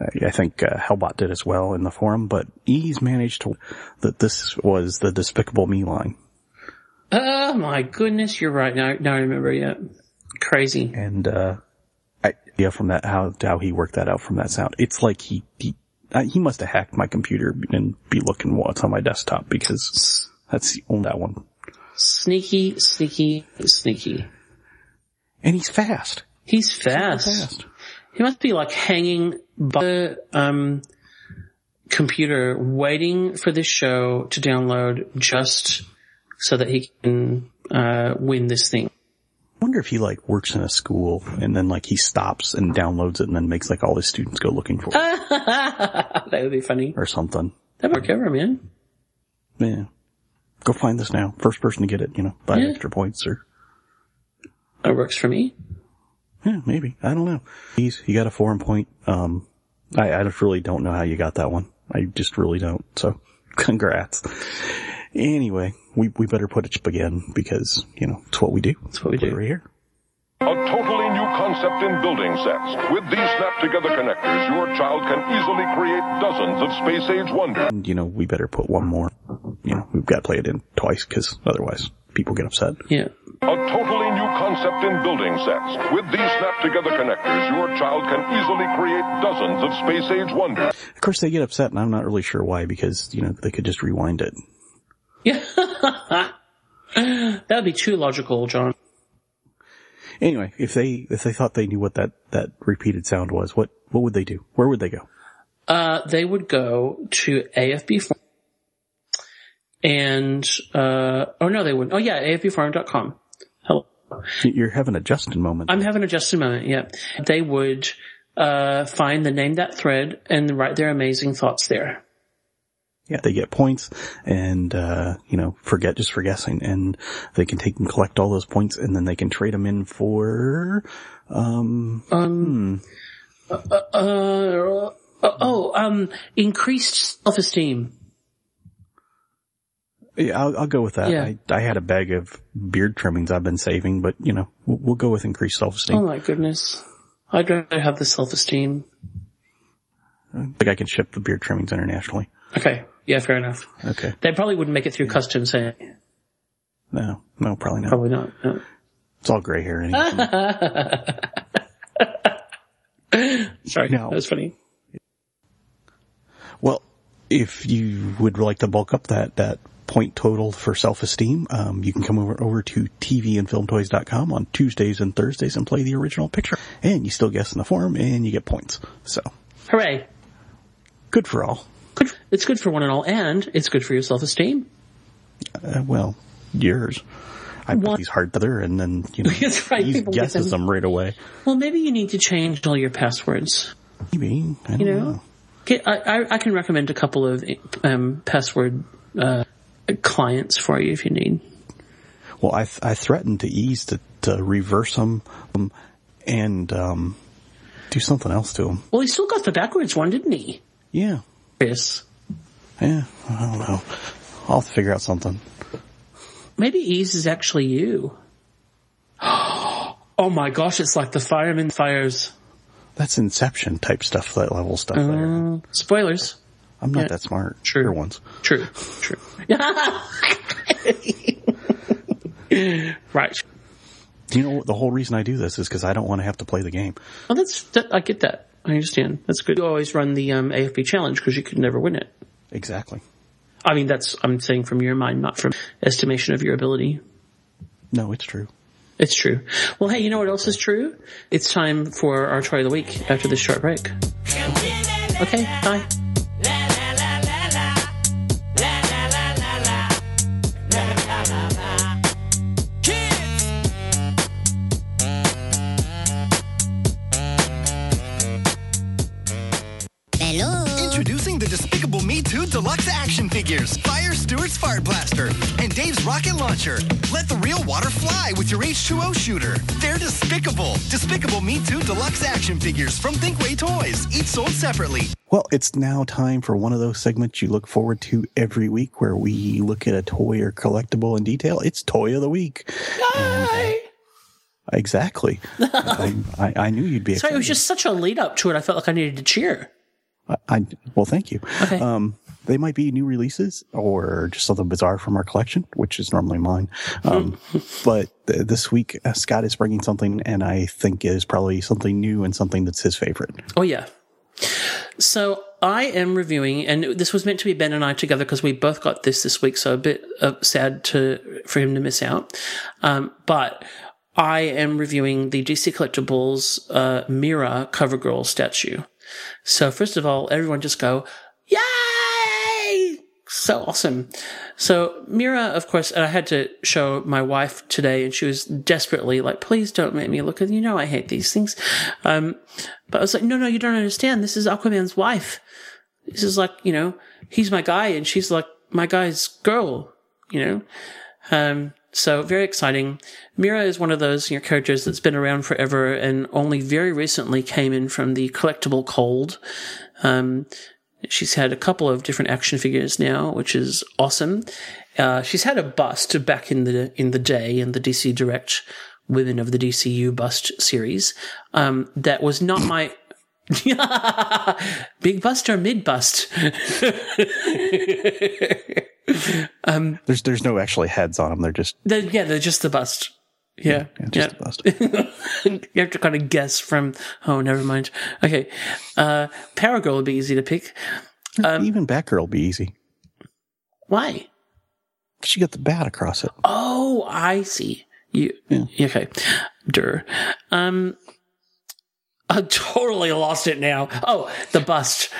I think Hellbot did as well in the forum. But he's managed to that this was the Despicable Me line. Oh my goodness, you're right. Now I remember. Yeah, crazy. And from that, how he worked that out from that sound. It's like he must have hacked my computer and be looking what's on my desktop, because that's the only that one. Sneaky. And he's fast. He's fast. He must be like hanging by the computer, waiting for this show to download just so that he can win this thing. I wonder if he works in a school and then he stops and downloads it and then makes all his students go looking for it. That would be funny. Or something. That would work ever, man. Yeah. Go find this now. First person to get it, buy extra points or. That works for me. Yeah, maybe. I don't know. You got a forum point. I just really don't know how you got that one. I just really don't. So congrats. Anyway, we better put it up again because, it's what we do. It's what we do. We're here. A totally new concept in building sets. With these snap-together connectors, your child can easily create dozens of space-age wonders. You know, we better put one more. You know, we've got to play it in twice, because otherwise people get upset. Yeah. A totally new concept in building sets. With these snap-together connectors, your child can easily create dozens of space-age wonders. Of course, they get upset, and I'm not really sure why, because, you know, they could just rewind it. Yeah. That would be too logical, John. Anyway, if they thought they knew what that repeated sound was, what would they do? Where would they go? They would go to AFB Farm and they wouldn't. Oh yeah, AFBFarm.com. Hello. You're having a Justin moment. I'm having a Justin moment, yeah. They would find the Name That thread and write their amazing thoughts there. Yeah, they get points and, for guessing, and they can take and collect all those points, and then they can trade them in for, increased self-esteem. Yeah, I'll go with that. Yeah. I had a bag of beard trimmings I've been saving, but, you know, we'll go with increased self-esteem. Oh my goodness. I'd rather have the self-esteem. I think I can ship the beard trimmings internationally. Okay. Yeah, fair enough. Okay. They probably wouldn't make it through customs. Eh? No, probably not. Probably not. No. It's all gray hair anyway. Sorry, that was funny. Well, if you would like to bulk up that point total for self-esteem, you can come over to tvandfilmtoys.com on Tuesdays and Thursdays and play the original picture. And you still guess in the forum, and you get points. So, hooray. Good for all. It's good for one and all, and it's good for your self-esteem. Well, yours. I put these hard together, and then, you know, right, he guesses them right away. Well, maybe you need to change all your passwords. Maybe. I don't know. I can recommend a couple of password clients for you if you need. Well, I threatened to ease to reverse them and do something else to them. Well, he still got the backwards one, didn't he? Yeah. Yes. Yeah, I don't know. I'll have to figure out something. Maybe ease is actually you. Oh my gosh, it's like the fireman fires. That's Inception type stuff, that level stuff there. Spoilers. I'm not that smart. True. Your ones. True. Right. You know, the whole reason I do this is because I don't want to have to play the game. Well, I get that. I understand. That's good. You always run the AFP challenge because you could never win it. Exactly. I mean, I'm saying from your mind, not from estimation of your ability. No, it's true. It's true. Well, hey, you know what else is true? It's time for our Toy of the Week after this short break. Okay, bye. Deluxe action figures, Fire Stewart's Fart Blaster, and Dave's Rocket Launcher. Let the real water fly with your H2O shooter. They're despicable. Despicable Me Too Deluxe action figures from Thinkway Toys, each sold separately. Well, it's now time for one of those segments you look forward to every week where we look at a toy or collectible in detail. It's Toy of the Week. Hi! Exactly. I knew you'd be excited. Sorry, it was just such a lead up to it. I felt like I needed to cheer. Well, thank you. Okay. They might be new releases or just something bizarre from our collection, which is normally mine. But this week, Scott is bringing something, and I think it is probably something new and something that's his favorite. Oh, yeah. So I am reviewing, and this was meant to be Ben and I together because we both got this week, so a bit sad for him to miss out. But I am reviewing the DC Collectibles Mera CoverGirl statue. So first of all, everyone just go, yay! So awesome. So Mera, of course, and I had to show my wife today, and she was desperately like, please don't make me look at, you know, I hate these things. But I was like, no, you don't understand. This is Aquaman's wife. This is like, you know, he's my guy, and she's like my guy's girl, you know? So very exciting. Mera is one of those characters that's been around forever and only very recently came in from the collectible cold. She's had a couple of different action figures now, which is awesome. She's had a bust back in the day in the DC Direct, women of the DCU bust series. That was not my... Big bust or mid bust? There's no actually heads on them. They're just... they're just the bust. The bust. You have to kind of guess from... Oh, never mind. Okay. Power Girl would be easy to pick. Even Batgirl would be easy. Why? Because you got the bat across it. Oh, I see. Okay. I totally lost it now. Oh, the bust.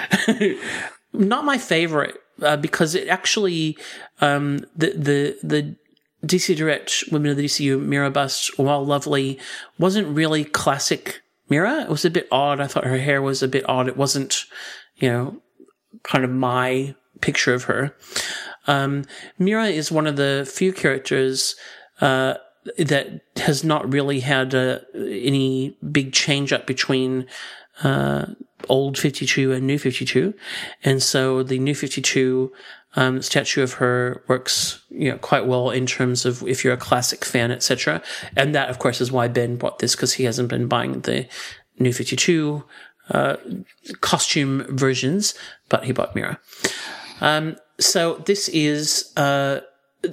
Not my favorite, because it actually, the DC Direct Women of the DCU Mera bust, while lovely, wasn't really classic Mera. It was a bit odd. I thought her hair was a bit odd. It wasn't, kind of my picture of her. Mera is one of the few characters, that has not really had any big change up between old 52 and new 52, and so the new 52 statue of her works quite well in terms of if you're a classic fan, etc. And that, of course, is why Ben bought this, because he hasn't been buying the new 52 costume versions, but he bought Mera. So this is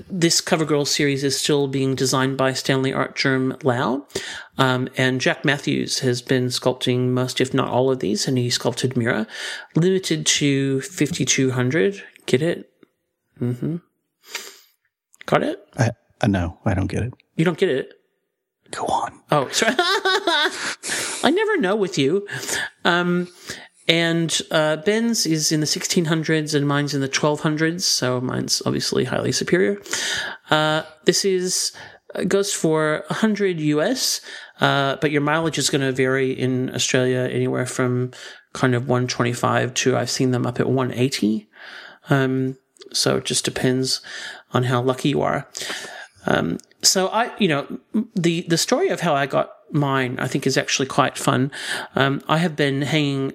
this CoverGirls series is still being designed by Stanley Artgerm Lau, and Jack Matthews has been sculpting most, if not all, of these, and he sculpted Mera, limited to 5,200. Get it? Mm-hmm. Got it? No, I don't get it. You don't get it? Go on. Oh, sorry. I never know with you. And Ben's is in the 1600s and mine's in the 1200s, so mine's obviously highly superior. This goes for $100 US, but your mileage is going to vary in Australia anywhere from kind of 125 to, I've seen them up at 180. So it just depends on how lucky you are. So I, the story of how I got mine, I think, is actually quite fun. I have been hanging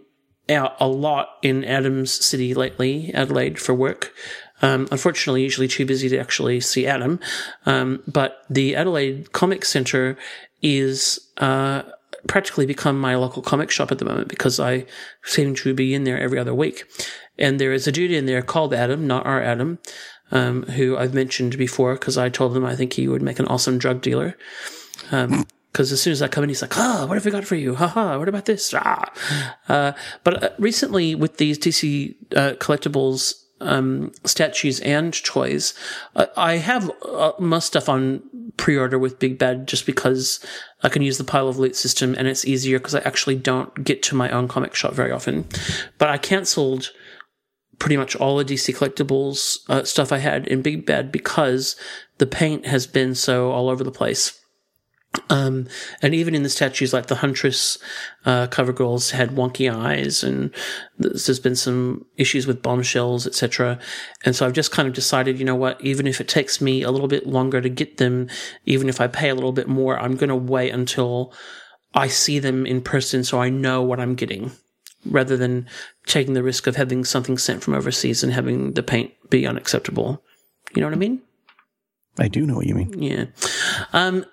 out a lot in Adam's city lately, Adelaide, for work. Unfortunately, usually too busy to actually see Adam. But the Adelaide Comics Centre is practically become my local comic shop at the moment, because I seem to be in there every other week. And there is a dude in there called Adam, not our Adam, who I've mentioned before, because I told him I think he would make an awesome drug dealer. Because as soon as I come in, he's like, what have we got for you? Ha, what about this? But recently, with these DC collectibles statues and toys, I have most stuff on pre-order with Big Bad, just because I can use the pile of loot system, and it's easier because I actually don't get to my own comic shop very often. But I cancelled pretty much all the DC collectibles stuff I had in Big Bad because the paint has been so all over the place. And even in the statues, like the Huntress, CoverGirls had wonky eyes, and there's been some issues with Bombshells, etc. And so I've just kind of decided, you know what, even if it takes me a little bit longer to get them, even if I pay a little bit more, I'm going to wait until I see them in person so I know what I'm getting, rather than taking the risk of having something sent from overseas and having the paint be unacceptable. You know what I mean? I do know what you mean. Yeah.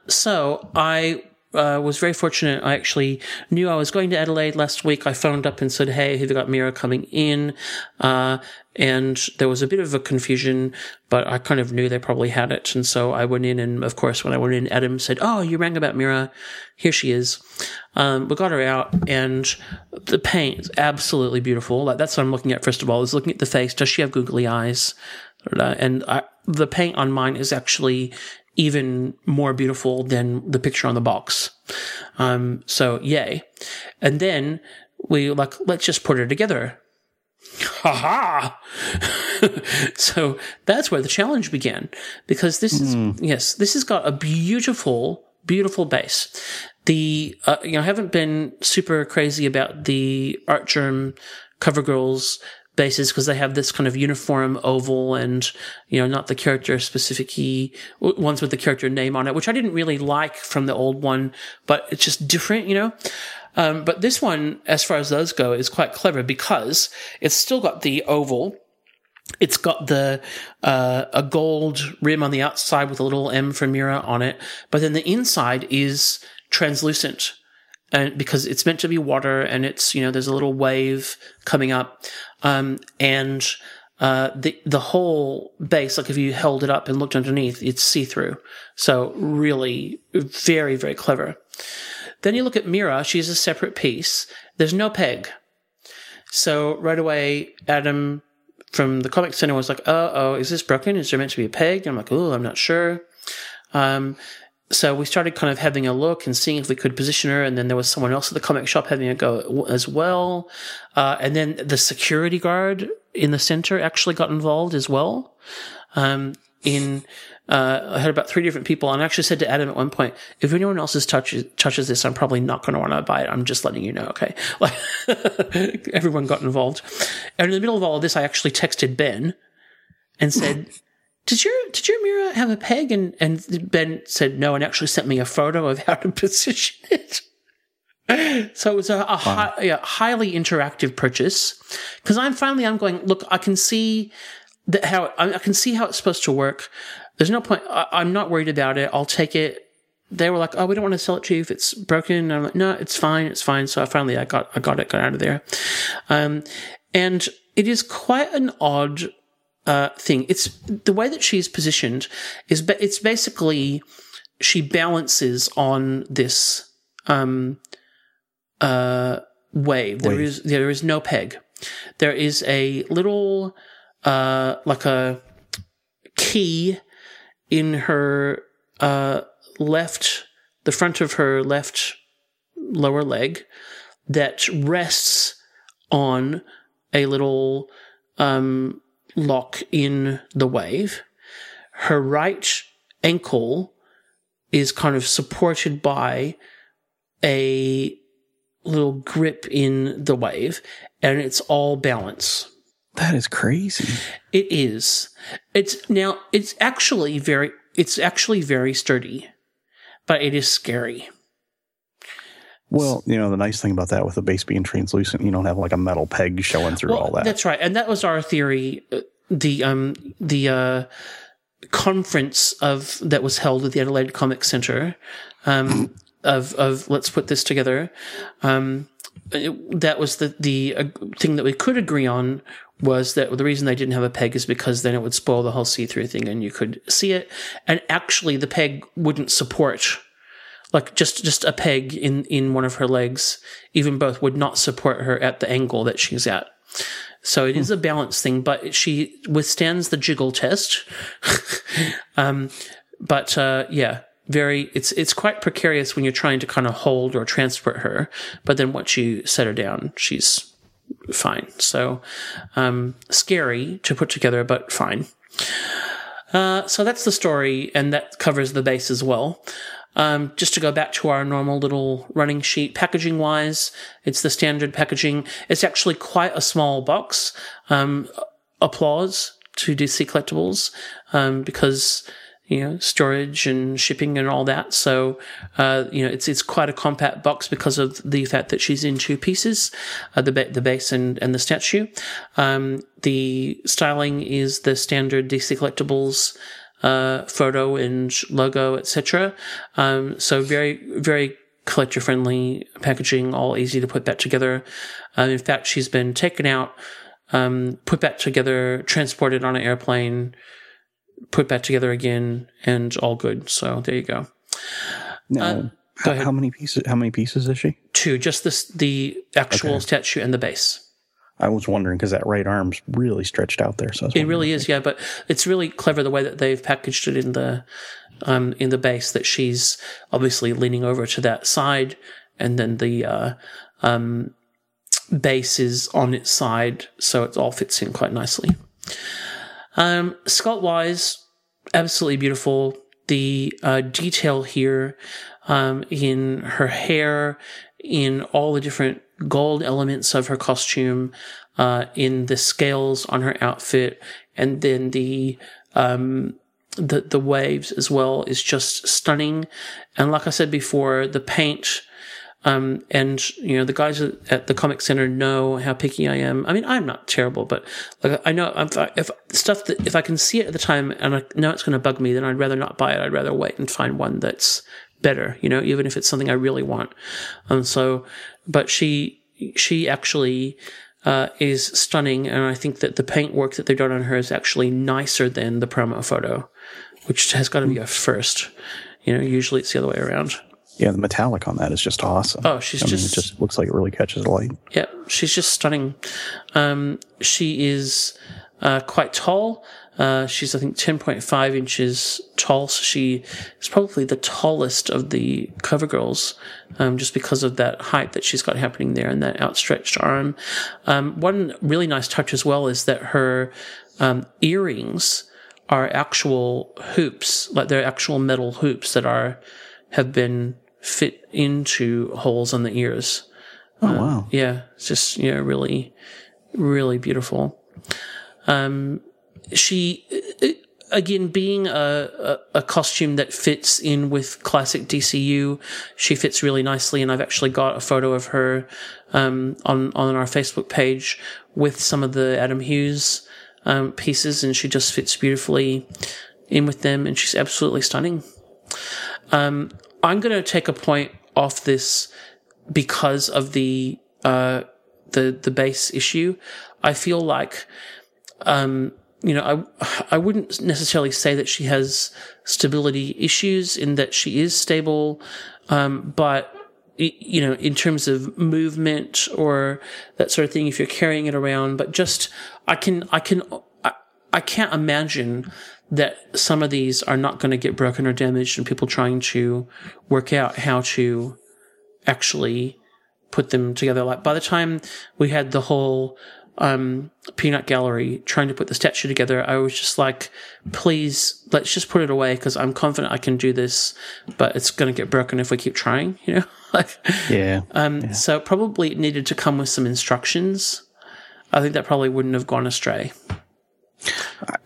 So I was very fortunate. I actually knew I was going to Adelaide last week. I phoned up and said, hey, have you got Mera coming in? And there was a bit of a confusion, but I kind of knew they probably had it. And so I went in, and of course, when I went in, Adam said, oh, you rang about Mera. Here she is. We got her out, and the paint is absolutely beautiful. Like, that's what I'm looking at, first of all, is looking at the face. Does she have googly eyes? And the paint on mine is actually even more beautiful than the picture on the box. So yay. And then we let's just put her together. So that's where the challenge began, because this this has got a beautiful, beautiful base. The, I haven't been super crazy about the Artgerm CoverGirls bases, because they have this kind of uniform oval and, not the character specific-y ones with the character name on it, which I didn't really like from the old one, but it's just different, But this one, as far as those go, is quite clever, because it's still got the oval, It's got the a gold rim on the outside with a little M for Mera on it, but then the inside is translucent, and because it's meant to be water, and it's, you know, there's a little wave coming up, the whole base, like if you held it up and looked underneath, it's see-through. So really very, very clever. Then you look at Mera. She's a separate piece. There's no peg. So right away, Adam from the Comic Center was like, oh, is this broken? Is there meant to be a peg? And I'm like, I'm not sure. So we started kind of having a look and seeing if we could position her, and then there was someone else at the comic shop having a go as well. And then the security guard in the center actually got involved as well. I had about 3 different people, and I actually said to Adam at one point, if anyone else touches this, I'm probably not going to want to buy it. I'm just letting you know, okay? Like, everyone got involved. And in the middle of all of this, I actually texted Ben and said, Did your Mera have a peg? And Ben said no, and actually sent me a photo of how to position it. So it was a highly interactive purchase, because I'm going, look, I can see that how it's supposed to work. There's no point. I'm not worried about it. I'll take it. They were like, oh, we don't want to sell it to you if it's broken. And I'm like, no, it's fine. So I finally got out of there. And it is quite an odd thing. It's the way that she's positioned is, but it's basically she balances on this wave. There is no peg. There is a little like a key in her the front of her left lower leg that rests on a little lock in the wave. Her right ankle is kind of supported by a little grip in the wave, and it's all balance. That is crazy. It is. It's actually very sturdy, but it is scary. Well, you know, the nice thing about that, with the base being translucent, you don't have like a metal peg showing through all that. That's right. And that was our theory. The conference that was held at the Adelaide Comic Center, of let's put this together. That was the thing that we could agree on, was that the reason they didn't have a peg is because then it would spoil the whole see-through thing and you could see it. And actually the peg wouldn't support. Like just a peg in one of her legs, even both, would not support her at the angle that she's at. So it is a balance thing, but she withstands the jiggle test. It's quite precarious when you're trying to kind of hold or transport her, but then once you set her down, she's fine. So, scary to put together, but fine. So that's the story, and that covers the base as well. Just to go back to our normal little running sheet, packaging-wise, it's the standard packaging. It's actually quite a small box. Applause to DC Collectibles, because, you know, storage and shipping and all that. So, it's quite a compact box because of the fact that she's in 2 pieces, the base and the statue. The styling is the standard DC Collectibles photo and logo, etc. So very, very collector-friendly packaging, all easy to put back together. In fact, she's been taken out, put back together, transported on an airplane, put back together again, and all good. So there you go. Now, how many pieces? How many pieces is she? 2. Just the actual statue and the base. I was wondering, because that right arm's really stretched out there. So it really is, yeah. But it's really clever the way that they've packaged it in the base, that she's obviously leaning over to that side, and then the base is on its side, so it all fits in quite nicely. Sculpt-wise, absolutely beautiful. The detail here in her hair, in all the different gold elements of her costume, in the scales on her outfit, and then the waves as well, is just stunning. And like I said before, the paint And, you know, the guys at the Comic Center know how picky I am. I mean, I'm not terrible, but like, I know if I can see it at the time and I know it's going to bug me, then I'd rather not buy it. I'd rather wait and find one that's better, you know, even if it's something I really want. And so, but she actually, is stunning. And I think that the paint work that they've done on her is actually nicer than the promo photo, which has got to be a first. You know, usually it's the other way around. Yeah, the metallic on that is just awesome. Oh, I mean, it just looks like it really catches the light. Yeah, she's just stunning. She is quite tall. She's, I think, 10.5 inches tall. So she is probably the tallest of the CoverGirls, just because of that height that she's got happening there and that outstretched arm. One really nice touch as well is that her earrings are actual hoops, like they're actual metal hoops that have been fit into holes on the ears. Oh, wow. Yeah. It's just, you know, really, really beautiful. She, again, being a costume that fits in with classic DCU, she fits really nicely. And I've actually got a photo of her, on our Facebook page with some of the Adam Hughes, pieces, and she just fits beautifully in with them. And she's absolutely stunning. I'm going to take a point off this because of the base issue. I feel like, you know, I wouldn't necessarily say that she has stability issues in that she is stable, but, you know, in terms of movement or that sort of thing, if you're carrying it around, but just I can't imagine that some of these are not going to get broken or damaged, and people trying to work out how to actually put them together. Like, by the time we had the whole peanut gallery trying to put the statue together, I was just like, please, let's just put it away, because I'm confident I can do this, but it's going to get broken if we keep trying, you know? So probably it needed to come with some instructions. I think that probably wouldn't have gone astray.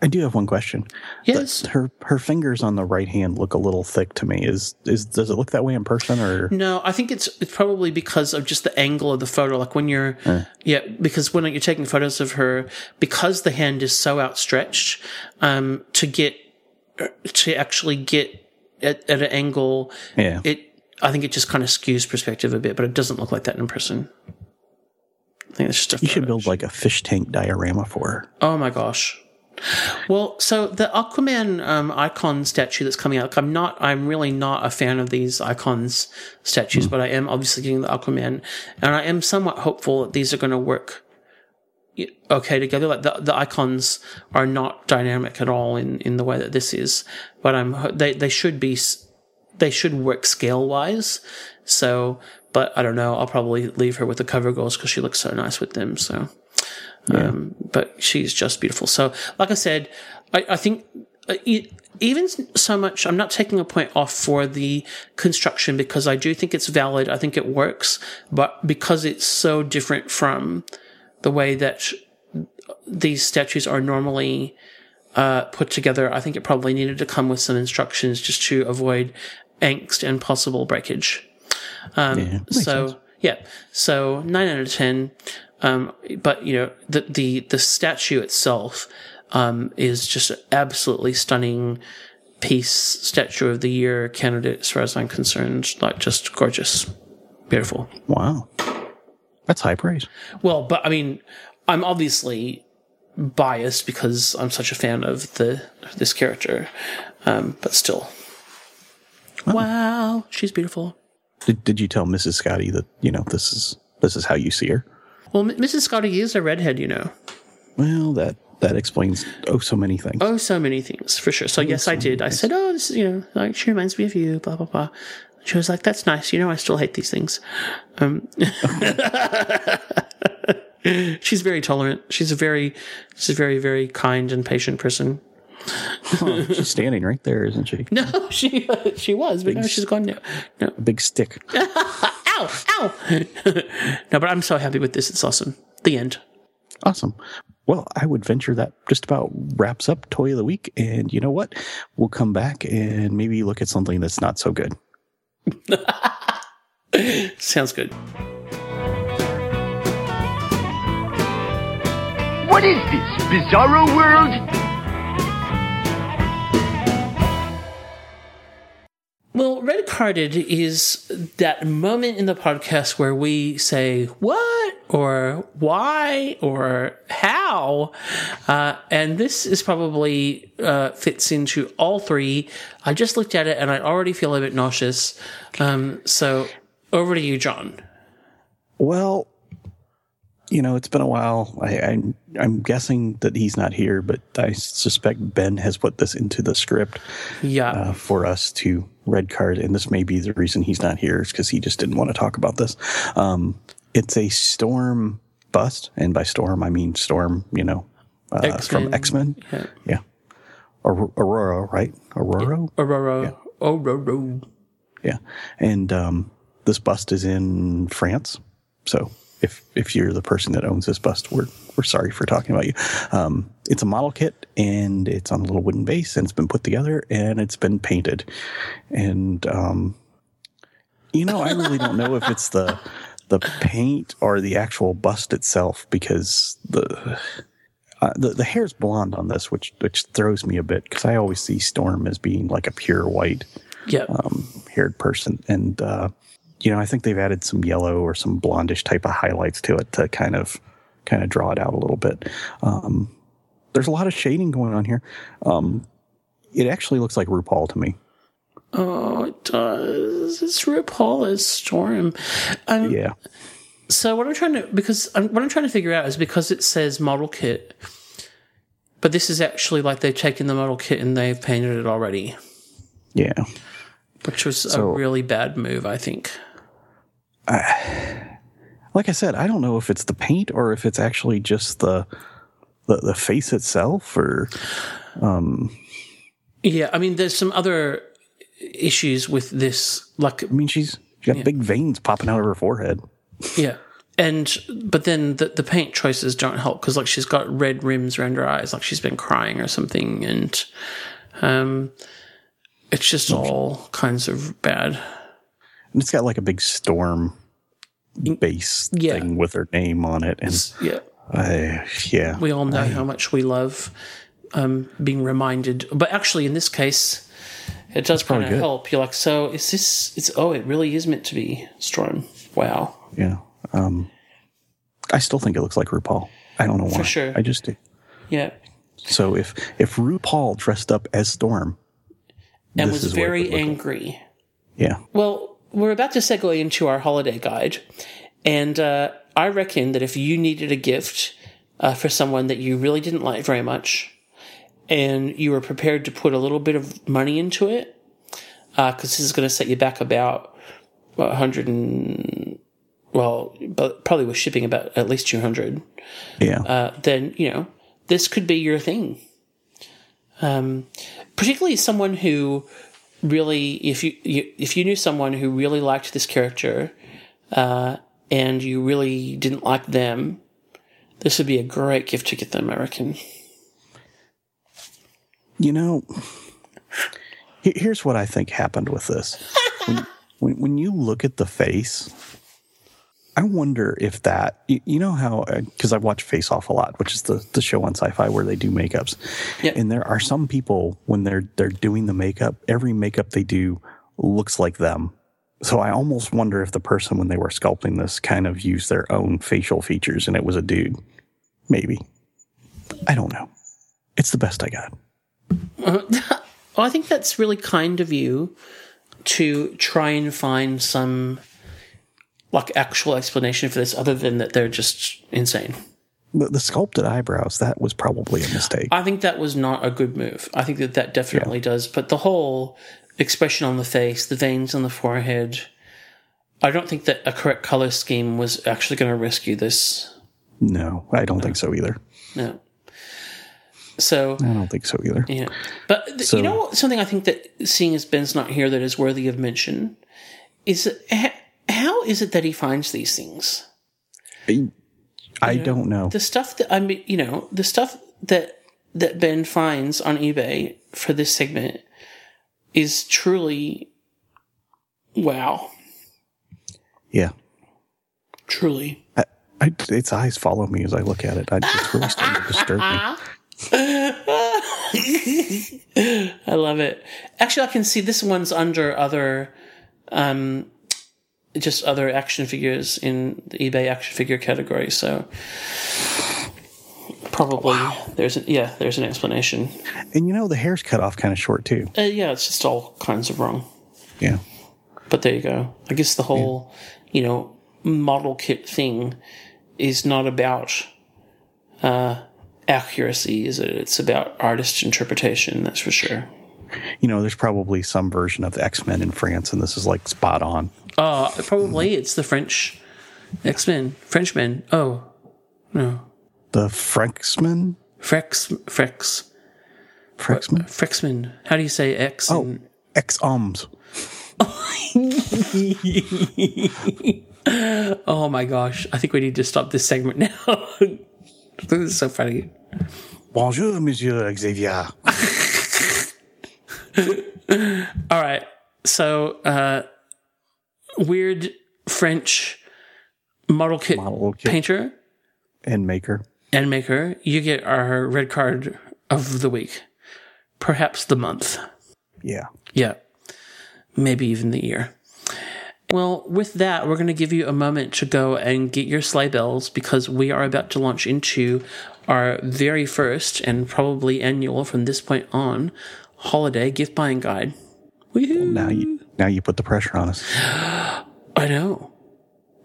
I do have one question. Yes, her fingers on the right hand look a little thick to me. Does it look that way in person, or no? I think it's probably because of just the angle of the photo. Like when you're, because when you're taking photos of her, because the hand is so outstretched, to actually get at an angle, I think it just kind of skews perspective a bit, but it doesn't look like that in person. I think it's just you should build like a fish tank diorama for her. Oh my gosh. Well, so the Aquaman icon statue that's coming out, like I'm really not a fan of these icons statues, but I am obviously getting the Aquaman, and I am somewhat hopeful that these are going to work okay together. Like the icons are not dynamic at all in the way that this is, but they should work scale wise. So, but I don't know. I'll probably leave her with the CoverGirls because she looks so nice with them. So. Yeah. But she's just beautiful. So, like I said, I think even so much, I'm not taking a point off for the construction because I do think it's valid. I think it works, but because it's so different from the way that these statues are normally put together, I think it probably needed to come with some instructions just to avoid angst and possible breakage. So 9 out of 10. But you know, the statue itself, is just an absolutely stunning piece, Statue of the Year candidate, as far as I'm concerned. Like, just gorgeous, beautiful. Wow. That's high praise. Well, but I mean, I'm obviously biased because I'm such a fan of this character. But still, wow, she's beautiful. Did you tell Mrs. Scotty that, you know, this is how you see her? Well, Mrs. Scotty is a redhead, you know. Well, that explains so many things. Oh, so many things, for sure. So, yes, I did. I said, oh, this is, you know, like, she reminds me of you, blah, blah, blah. She was like, that's nice. You know, I still hate these things. She's very tolerant. She's a very, very kind and patient person. Oh, she's standing right there, isn't she? No, she was, but now she's gone now. No. Big stick. Ow! No, but I'm so happy with this. It's awesome. The end. Awesome. Well, I would venture that just about wraps up Toy of the Week. And you know what? We'll come back and maybe look at something that's not so good. Sounds good. What is this, bizarro world? Well, Red Carded is that moment in the podcast where we say what or why or how, and this is probably fits into all three. I just looked at it and I already feel a bit nauseous. So over to you, John. Well, you know, it's been a while. I'm guessing that he's not here, but I suspect Ben has put this into the script for us to red card. And this may be the reason he's not here, is because he just didn't want to talk about this. It's a Storm bust. And by Storm, I mean Storm, you know, X-Men. From X-Men. Yeah. Yeah. Aurora, right? Aurora? Yeah. Aurora. Yeah. Aurora. Yeah. And this bust is in France. So if you're the person that owns this bust, we're sorry for talking about you. It's a model kit, and it's on a little wooden base, and it's been put together, and it's been painted. And, you know, I really don't know if it's the paint or the actual bust itself, because the hair's blonde on this, which throws me a bit, because I always see Storm as being like a pure white haired person. And, you know, I think they've added some yellow or some blondish type of highlights to it to kind of draw it out a little bit. There's a lot of shading going on here. It actually looks like RuPaul to me. Oh, it does. It's RuPaul as Storm. Yeah. So what I'm trying to figure out is, because it says model kit, but this is actually like they've taken the model kit and they've painted it already. Yeah. Which was a really bad move, I think. Like I said, I don't know if it's the paint or if it's actually just the face itself, or yeah, I mean, there's some other issues with this. Like, I mean, she's got big veins popping out of her forehead. Yeah, but then the paint choices don't help, because like she's got red rims around her eyes, like she's been crying or something, and it's just all kinds of bad. And it's got like a big Storm base thing with her name on it. And we all know how much we love being reminded. But actually, in this case, it does kind of help. You're like, so is this? It really is meant to be Storm. Wow. Yeah. I still think it looks like RuPaul. I don't know why. For sure. I just do. Yeah. So if RuPaul dressed up as Storm, and this was very angry. Like. Yeah. Well, we're about to segue into our holiday guide. And I reckon that if you needed a gift for someone that you really didn't like very much, and you were prepared to put a little bit of money into it, because this is going to set you back about 100 and... Well, but probably with shipping about at least 200. Yeah. Then, you know, this could be your thing. Particularly someone who really, if you knew someone who really liked this character, and you really didn't like them, this would be a great gift to get them, I reckon. You know, here's what I think happened with this. When you look at the face, I wonder if that, you know how, because I watch Face Off a lot, which is the show on Sci-Fi where they do makeups. Yep. And there are some people, when they're doing the makeup, every makeup they do looks like them. So I almost wonder if the person, when they were sculpting this, kind of used their own facial features and it was a dude. Maybe. I don't know. It's the best I got. Well, I think that's really kind of you to try and find some... like actual explanation for this, other than that they're just insane. The sculpted eyebrows, that was probably a mistake. I think that was not a good move. I think that definitely does. But the whole expression on the face, the veins on the forehead, I don't think that a correct color scheme was actually going to rescue this. No, I don't think so either. No. So I don't think so either. Yeah. But you know what? Something I think that, seeing as Ben's not here, that is worthy of mention is that... how is it that he finds these things? I don't know. The stuff that, I mean, you know, the stuff that Ben finds on eBay for this segment is truly wow. Yeah. Truly. I, its eyes follow me as I look at it. It's really starting to disturb me. I love it. Actually, I can see this one's under other, just other action figures in the eBay action figure category. So probably there's an explanation. And the hair's cut off kind of short too. It's just all kinds of wrong. Yeah. But there you go. I guess the whole, model kit thing is not about accuracy, is it? It's about artist interpretation, that's for sure. There's probably some version of the X-Men in France, and this is like spot on. Probably it's the French X-Men. Frenchmen. Oh, no. The Frexmen? Frexmen? Frexmen. How do you say X? Oh, X-Oms. Oh my gosh. I think we need to stop this segment now. This is so funny. Bonjour, Monsieur Xavier. All right. So, weird French model kit painter and maker. You get our red card of the week, perhaps the month. Yeah. Yeah. Maybe even the year. Well, with that, we're going to give you a moment to go and get your sleigh bells, because we are about to launch into our very first and probably annual from this point on holiday gift buying guide. Woohoo! Well, now you put the pressure on us. I know.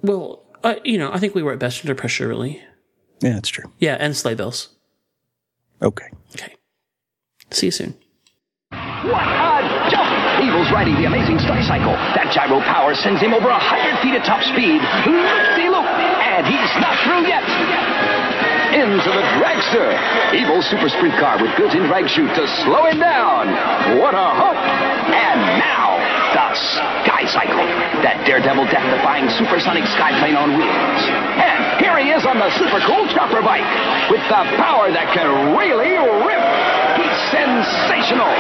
Well, I think we were at best under pressure, really. Yeah, that's true. Yeah, and sleigh bells. Okay. See you soon. What a joke! Evil's riding the amazing sleigh cycle. That gyro power sends him over 100 feet at top speed. Loop-de-loop. And he's not through yet. Into the dragster. Evil's super sprint car with built-in drag chute to slow him down. What a hook. And now, the sky cycle. That daredevil death-defying supersonic sky plane on wheels. And here he is on the super cool chopper bike. With the power that can really rip. Sensational.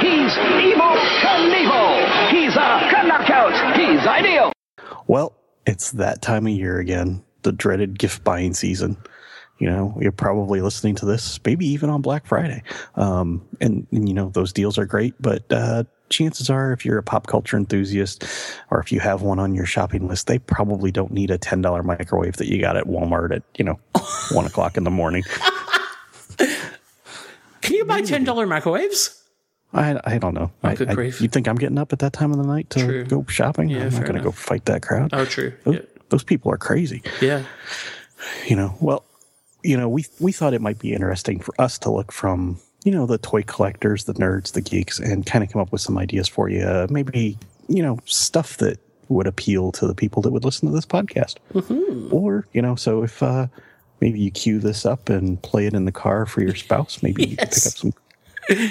He's Evil Knievel. He's a knockout. He's ideal. Well, it's that time of year again, the dreaded gift buying season. You're probably listening to this, maybe even on Black Friday. And those deals are great, but chances are if you're a pop culture enthusiast or if you have one on your shopping list, they probably don't need a $10 microwave that you got at Walmart at, 1 o'clock in the morning. Can you buy $10 microwaves? I don't know. Oh, good grief. You think I'm getting up at that time of the night to go shopping? Yeah, I'm not going to go fight that crowd. Oh, true. Those people are crazy. Yeah. We thought it might be interesting for us to look from, the toy collectors, the nerds, the geeks, and kind of come up with some ideas for you. Maybe, stuff that would appeal to the people that would listen to this podcast. Mm-hmm. Or, so if... maybe you cue this up and play it in the car for your spouse. Maybe you can pick up some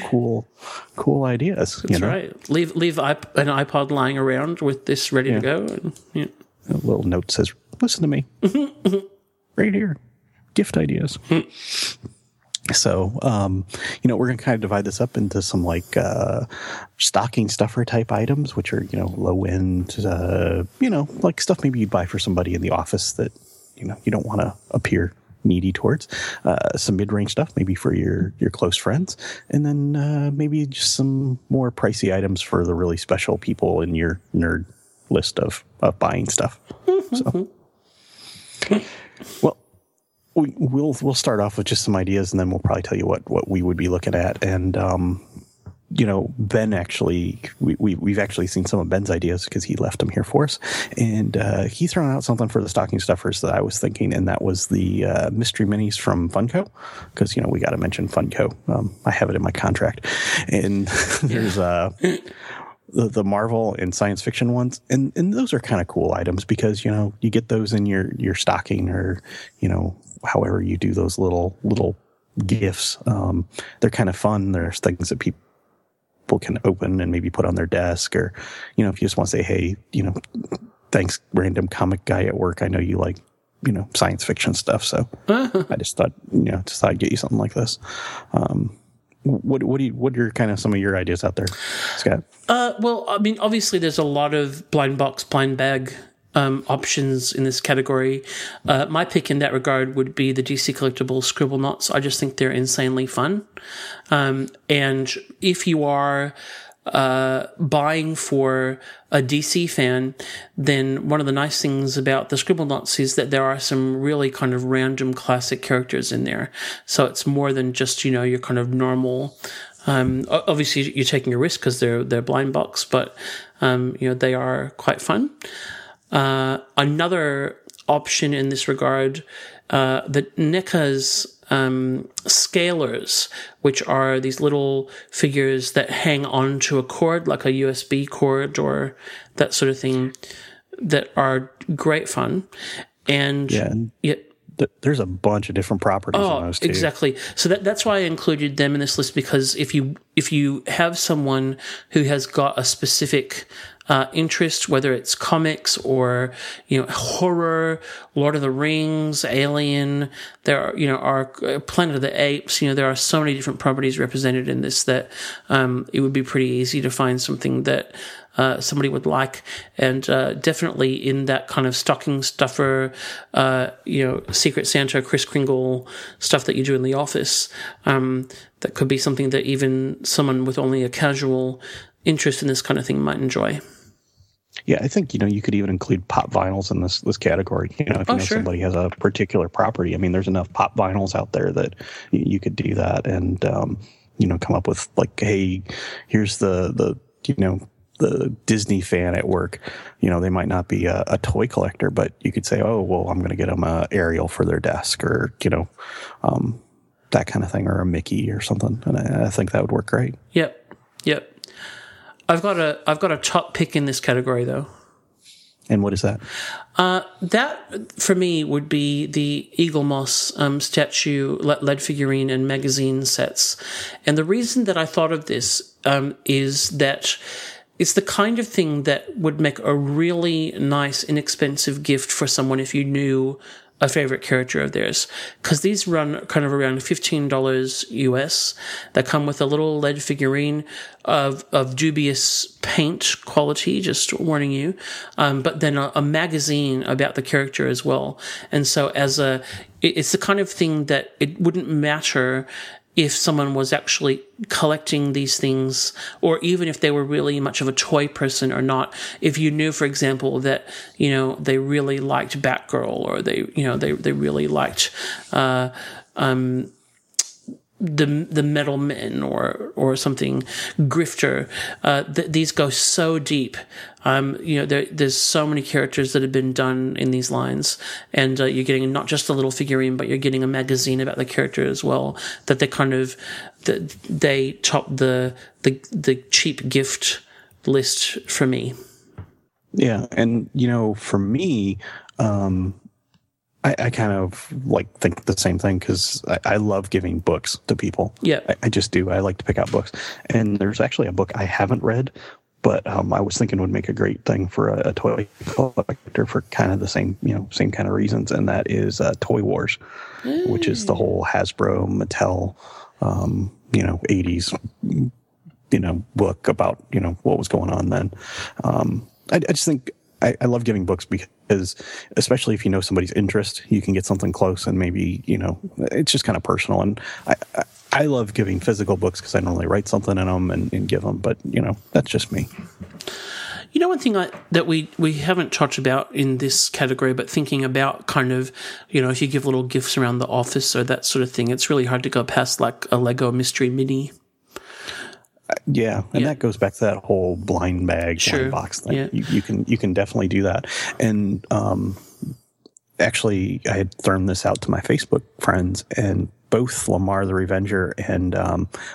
cool ideas. That's right. Leave an iPod lying around with this ready to go. And, a little note says, "Listen to me, right here, gift ideas." So, we're going to kind of divide this up into some like stocking stuffer type items, which are low end, like stuff maybe you'd buy for somebody in the office that. You don't want to appear needy towards some mid-range stuff, maybe for your close friends, and then maybe just some more pricey items for the really special people in your nerd list of buying stuff. So, well, we'll start off with just some ideas, and then we'll probably tell you what we would be looking at, and Ben actually, we've actually seen some of Ben's ideas because he left them here for us. And he's thrown out something for the stocking stuffers that I was thinking, and that was the mystery minis from Funko. Because, we got to mention Funko. I have it in my contract. And there's the Marvel and science fiction ones. And those are kind of cool items because, you get those in your stocking or, however you do those little gifts. They're kind of fun. There's things that people can open and maybe put on their desk, or if you just want to say, hey, thanks random comic guy at work, I know you like science fiction stuff, so I just thought I'd get you something like this. What are kind of some of your ideas out there, Scott? Well, I mean, obviously there's a lot of blind box blind bag options in this category. My pick in that regard would be the DC Collectibles Scribblenauts. I just think they're insanely fun. And if you are buying for a DC fan, then one of the nice things about the Scribblenauts is that there are some really kind of random classic characters in there. So it's more than just, you know, your kind of normal. Obviously you're taking a risk because they're blind box, but you know, they are quite fun. Another option in this regard, the NECA's scalers, which are these little figures that hang onto a cord, like a USB cord or that sort of thing, that are great fun. And yeah, there's a bunch of different properties on those too. Exactly. So that's why I included them in this list, because if you have someone who has got a specific interest, whether it's comics or, you know, horror, Lord of the Rings, Alien, there are, you know, our Planet of the Apes, you know, there are so many different properties represented in this that it would be pretty easy to find something that somebody would like. And definitely in that kind of stocking stuffer, you know, Secret Santa, Kris Kringle stuff that you do in the office, that could be something that even someone with only a casual interest in this kind of thing might enjoy. Yeah, I think, you know, you could even include pop vinyls in this category. You know, if you know somebody has a particular property, I mean, there's enough pop vinyls out there that you could do that, and you know, come up with like, hey, here's the you know, the Disney fan at work. You know, they might not be a toy collector, but you could say, oh, well, I'm going to get them a Ariel for their desk, or you know, that kind of thing, or a Mickey or something. And I think that would work great. Yep. I've got a top pick in this category though. And what is that? That for me would be the Eagle Moss statue, lead figurine, and magazine sets. And the reason that I thought of this is that it's the kind of thing that would make a really nice, inexpensive gift for someone if you knew a favorite character of theirs, because these run kind of around $15 US. They come with a little lead figurine of dubious paint quality, just warning you, but then a magazine about the character as well. And so it's the kind of thing that it wouldn't matter if someone was actually collecting these things, or even if they were really much of a toy person or not. If you knew, for example, that, you know, they really liked Batgirl, or they, you know, they really liked the Metal Men or something, Grifter, these go so deep. You know, there's so many characters that have been done in these lines, and you're getting not just a little figurine, but you're getting a magazine about the character as well. That they kind of they top the cheap gift list for me. Yeah, and you know, for me, I kind of like think the same thing, because I love giving books to people. Yeah, I just do. I like to pick out books, and there's actually a book I haven't read, but I was thinking would make a great thing for a toy collector for kind of the same kind of reasons, and that is Toy Wars, which is the whole Hasbro, Mattel, you know, 80s, you know, book about, you know, what was going on then. I just think I love giving books because, especially if you know somebody's interest, you can get something close, and maybe, you know, it's just kind of personal. And I love giving physical books because I normally write something in them and give them. But, you know, that's just me. You know, one thing that we haven't talked about in this category, but thinking about kind of, you know, if you give little gifts around the office or that sort of thing, it's really hard to go past like a Lego Mystery Mini. Yeah, and that goes back to that whole blind bag, blind box thing. Yeah. You can definitely do that. And actually, I had thrown this out to my Facebook friends, and both Lamar the Revenger and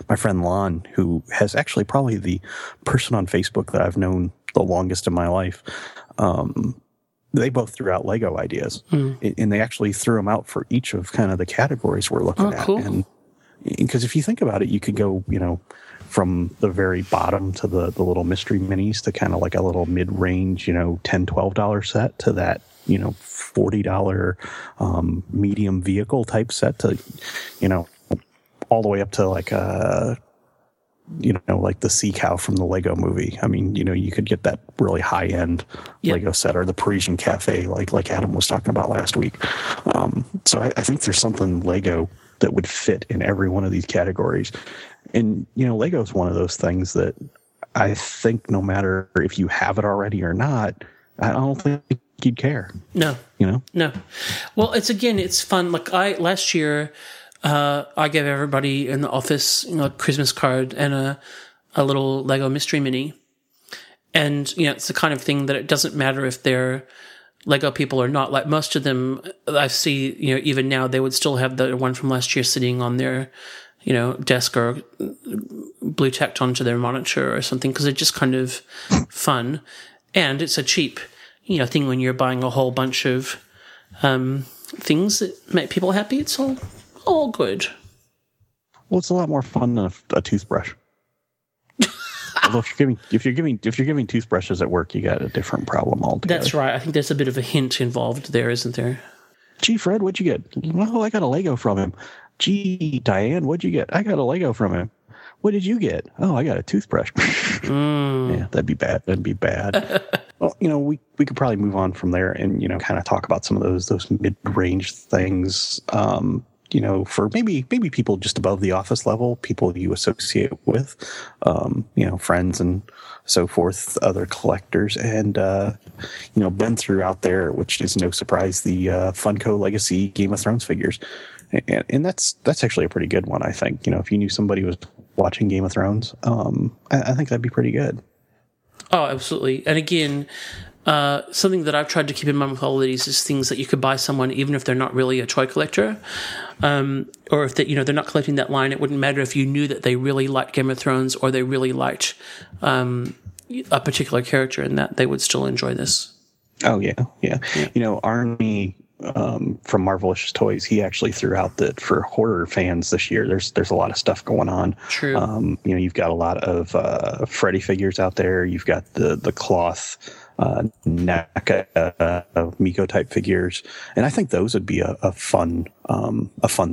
my friend Lon, who has actually probably the person on Facebook that I've known the longest in my life, they both threw out Lego ideas. And they actually threw them out for each of kind of the categories we're looking at. Cool. And because if you think about it, you could go, you know, from the very bottom to the little mystery minis to kind of like a little mid-range, you know, $10, $12 set, to that, you know, $40 medium vehicle type set, to, you know, all the way up to like a you know, like the sea cow from the Lego movie. I mean, you know, you could get that really high end Lego set, or the Parisian cafe, like Adam was talking about last week. So I think there's something Lego that would fit in every one of these categories. And, you know, Lego is one of those things that I think no matter if you have it already or not, I don't think you'd care. No. You know? No. Well, it's fun. Like last year, I gave everybody in the office, you know, a Christmas card and a little Lego Mystery Mini. And, you know, it's the kind of thing that it doesn't matter if they're Lego people or not. Like most of them I see, you know, even now, they would still have the one from last year sitting on their, you know, desk or blue tacked onto their monitor or something, because they're just kind of fun. And it's a cheap, you know, thing when you're buying a whole bunch of things that make people happy. It's all good. Well, it's a lot more fun than a toothbrush. Although if you're giving toothbrushes at work, you got a different problem altogether. That's right. I think there's a bit of a hint involved there, isn't there? Gee, Fred, what'd you get? Well, I got a Lego from him. Gee, Diane, what'd you get? I got a Lego from him. What did you get? Oh, I got a toothbrush. Yeah, that'd be bad. Well, you know, we could probably move on from there and, you know, kind of talk about some of those mid-range things, you know, for maybe people just above the office level, people you associate with, you know, friends and so forth, other collectors. And, you know, Ben threw out there, which is no surprise, the Funko Legacy Game of Thrones figures. And that's actually a pretty good one, I think. You know, if you knew somebody was watching Game of Thrones, I think that'd be pretty good. Oh, absolutely. And again, something that I've tried to keep in mind with holidays is things that you could buy someone, even if they're not really a toy collector, or if they're not collecting that line. It wouldn't matter if you knew that they really liked Game of Thrones or they really liked a particular character, and that they would still enjoy this. Oh, yeah. You know, Arnie from Marvelous Toys, he actually threw out that for horror fans this year, there's a lot of stuff going on. True. You know, you've got a lot of Freddy figures out there. You've got the cloth NECA Miko type figures, and I think those would be a fun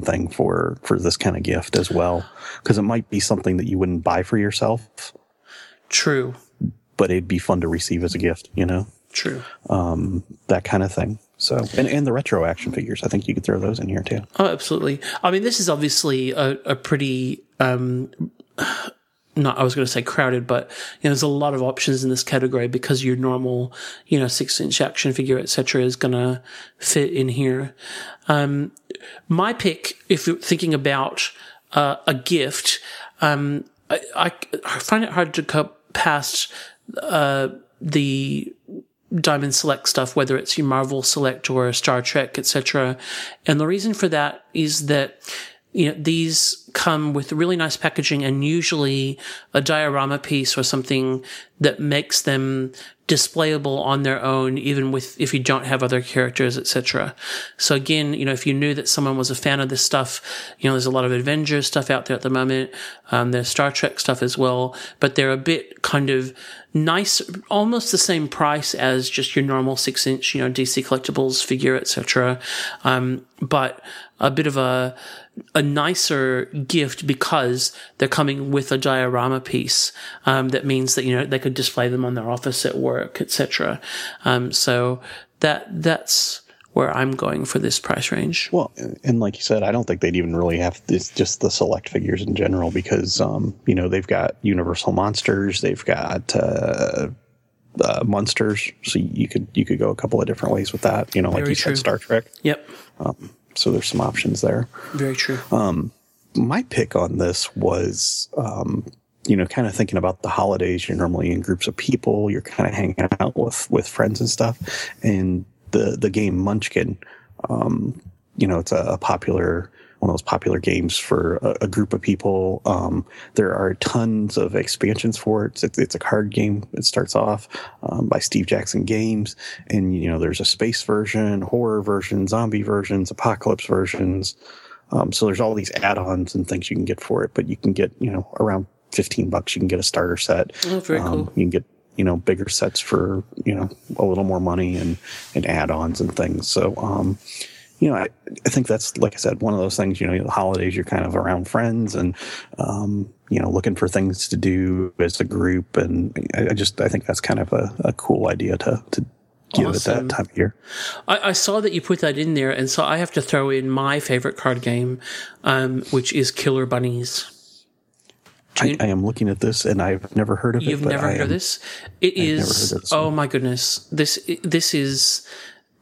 thing for this kind of gift as well, because it might be something that you wouldn't buy for yourself. True. But it'd be fun to receive as a gift, you know. True. That kind of thing. So, and the retro action figures, I think you could throw those in here too. Oh, absolutely. I mean, this is obviously a pretty, not, I was going to say crowded, but, you know, there's a lot of options in this category, because your normal, you know, 6-inch action figure, et cetera, is going to fit in here. My pick, if you're thinking about, a gift, I find it hard to go past, the Diamond Select stuff, whether it's your Marvel Select or Star Trek, etc. And the reason for that is that, you know, these come with really nice packaging and usually a diorama piece or something that makes them displayable on their own, even with if you don't have other characters, etc. So again, you know, if you knew that someone was a fan of this stuff, you know, there's a lot of Avengers stuff out there at the moment. There's Star Trek stuff as well, but they're a bit kind of nice, almost the same price as just your normal 6-inch, you know, DC Collectibles figure, etc. But a bit of a nicer gift, because they're coming with a diorama piece. That means that, you know, they could display them on their office at work, etc. So that's where I'm going for this price range. Well, and like you said, I don't think they'd even really have this, just the Select figures in general, because, you know, they've got Universal Monsters, they've got, Monsters. So you could go a couple of different ways with that, you know, like Very you true. Said, Star Trek. Yep. So there's some options there. Very true. My pick on this was, you know, kind of thinking about the holidays. You're normally in groups of people. You're kind of hanging out with friends and stuff. And the game Munchkin, you know, it's a popular one of those popular games for a group of people. There are tons of expansions for it. It's a card game. It starts off by Steve Jackson Games, and you know there's a space version, horror version, zombie versions, apocalypse versions. So there's all these add-ons and things you can get for it. But you can get, you know, around $15. You can get a starter set. Oh, very cool. You can get, you know, bigger sets for, you know, a little more money and add-ons and things. So, you know, I think that's, like I said, one of those things, you know, the holidays, you're kind of around friends and, you know, looking for things to do as a group. And I think that's kind of a cool idea to give awesome. At that time of year. I saw that you put that in there, and so I have to throw in my favorite card game, which is Killer Bunnies. I am looking at this, and I've never heard of it. You've never heard of this? It is, oh my goodness. This is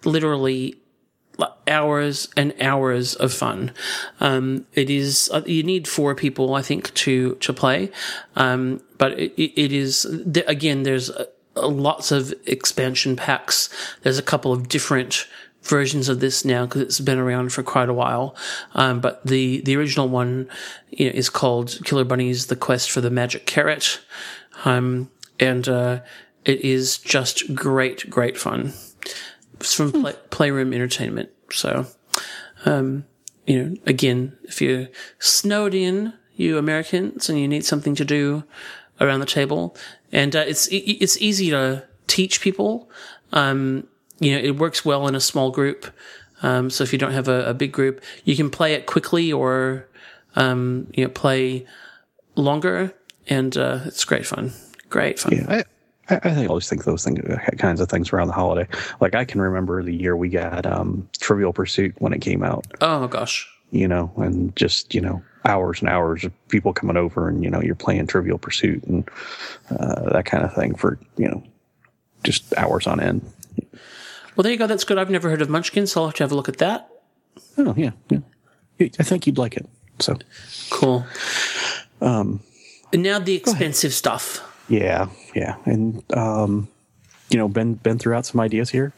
literally hours and hours of fun. It is, you need four people, I think, to play. But it is, again, there's lots of expansion packs. There's a couple of different versions of this now because it's been around for quite a while. But the original one, you know, is called Killer Bunnies, The Quest for the Magic Carrot. And it is just great, great fun. It's from Playroom Entertainment. So, you know, again, if you're snowed in, you Americans, and you need something to do around the table. And it's easy to teach people. You know, it works well in a small group. So if you don't have a big group, you can play it quickly or, you know, play longer. And, it's great fun. Great fun. Yeah, I always think those things, kinds of things around the holiday. Like I can remember the year we got, Trivial Pursuit when it came out. Oh gosh. You know, and just, you know, hours and hours of people coming over and, you know, you're playing Trivial Pursuit and, that kind of thing for, you know, just hours on end. Well, there you go. That's good. I've never heard of Munchkin, so I'll have to have a look at that. Oh, yeah. I think you'd like it. So cool. And now the expensive stuff. Yeah. And, you know, Ben threw out some ideas here.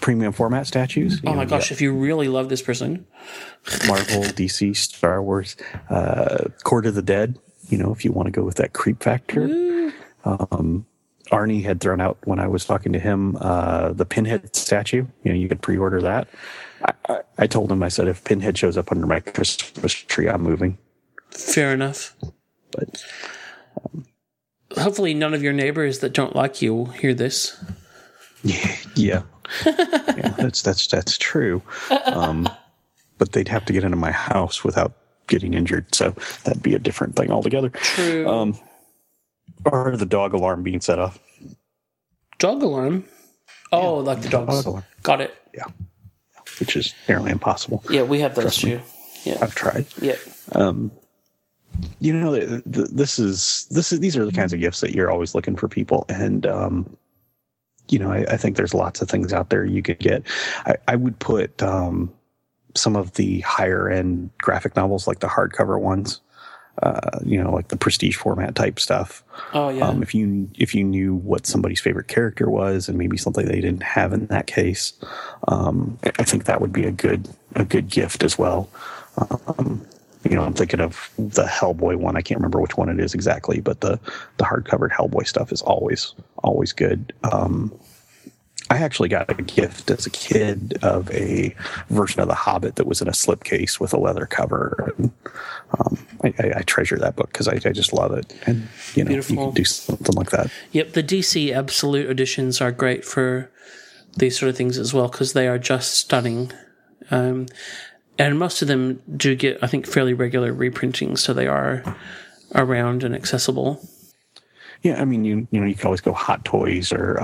Premium format statues. Oh, my gosh. If you really love this person. Marvel, DC, Star Wars, Court of the Dead, you know, if you want to go with that creep factor. Ooh. Arnie had thrown out when I was talking to him the Pinhead statue. You know, you could pre-order that. I told him, I said, if Pinhead shows up under my Christmas tree, I'm moving. Fair enough. But hopefully, none of your neighbors that don't like you will hear this. Yeah, that's true. But they'd have to get into my house without getting injured, so that'd be a different thing altogether. True. Or the dog alarm being set off. Dog alarm? Oh, yeah. Like the dogs. Dog. Got it. Yeah. Which is apparently impossible. Yeah, we have those too. Yeah. I've tried. Yeah. You know, these are the kinds of gifts that you're always looking for people. And, you know, I think there's lots of things out there you could get. I would put some of the higher end graphic novels, like the hardcover ones. You know, like the prestige format type stuff. Oh yeah. If you knew what somebody's favorite character was, and maybe something they didn't have in that case, I think that would be a good gift as well. You know, I'm thinking of the Hellboy one. I can't remember which one it is exactly, but the hardcover Hellboy stuff is always good. I actually got a gift as a kid of a version of The Hobbit that was in a slipcase with a leather cover. And, I treasure that book because I just love it. And, you know, Beautiful. You can do something like that. Yep, the DC Absolute editions are great for these sort of things as well because they are just stunning. And most of them do get, I think, fairly regular reprinting, so they are around and accessible. Yeah, I mean, you know, you can always go Hot Toys or...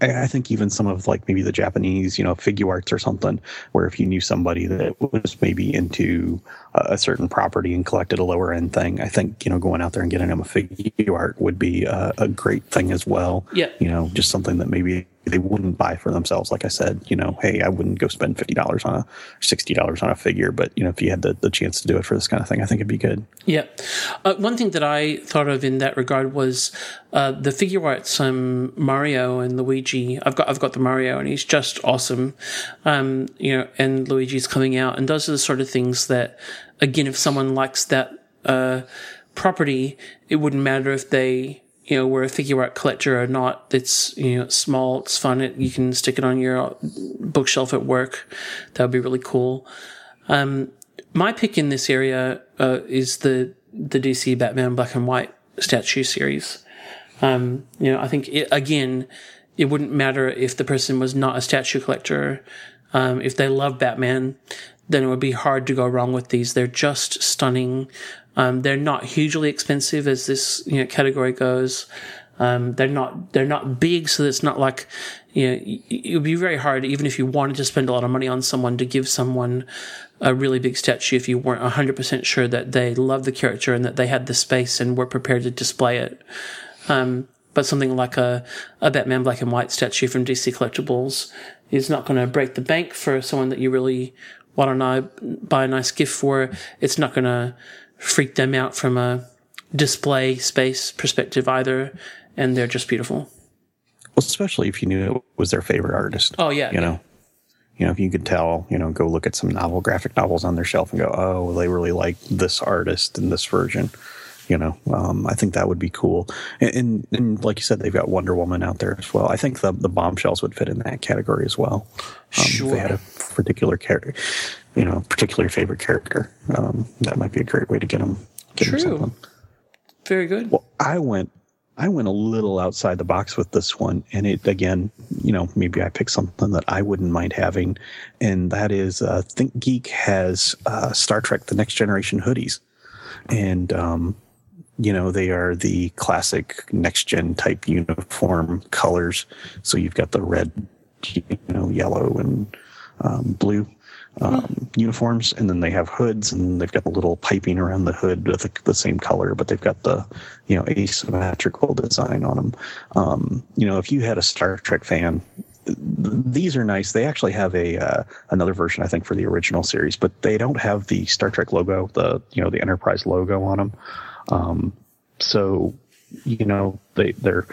I think even some of like maybe the Japanese, you know, figure arts or something, where if you knew somebody that was maybe into a certain property and collected a lower end thing, I think, you know, going out there and getting them a figure art would be a great thing as well. Yeah. You know, just something that maybe they wouldn't buy for themselves. Like I said, you know, hey, I wouldn't go spend $50 on $60 on a figure, but you know, if you had the chance to do it for this kind of thing, I think it'd be good. Yeah. One thing that I thought of in that regard was the figure arts, Mario and Luigi. I've got the Mario, and he's just awesome. You know, and Luigi's coming out, and those are the sort of things that, again, if someone likes that property, it wouldn't matter if they, you know, we're a figure art collector or not. It's, you know, it's small, it's fun. You can stick it on your bookshelf at work. That would be really cool. My pick in this area is the DC Batman Black and White statue series. You know, I think, it wouldn't matter if the person was not a statue collector. If they love Batman, then it would be hard to go wrong with these. They're just stunning. They're not hugely expensive as this, you know, category goes. They're not big, so it's not like, you know, it would be very hard, even if you wanted to spend a lot of money on someone, to give someone a really big statue if you weren't 100% sure that they loved the character and that they had the space and were prepared to display it. But something like a Batman Black and White statue from DC Collectibles is not going to break the bank for someone that you really want to buy a nice gift for. It's not going to freak them out from a display space perspective either, and they're just beautiful. Well, especially if you knew it was their favorite artist. Oh, yeah. You know, if you could tell, you know, go look at some graphic novels on their shelf and go, oh, well, they really like this artist in this version. You know, I think that would be cool. And like you said, they've got Wonder Woman out there as well. I think the Bombshells would fit in that category as well. Sure. If they had a particular character, you know, particular favorite character, that might be a great way to get them. True. Very good. Well, I went a little outside the box with this one, and it, again, you know, maybe I picked something that I wouldn't mind having, and that is Think Geek has Star Trek The Next Generation hoodies, and you know, they are the classic next-gen type uniform colors, so you've got the red, you know, yellow, and blue. Uniforms, and then they have hoods, and they've got the little piping around the hood with the same color, but they've got the, you know, asymmetrical design on them. You know, if you had a Star Trek fan, these are nice. They actually have a another version, I think, for the original series, but they don't have the Star Trek logo, the, you know, the Enterprise logo on them. So, you know, they're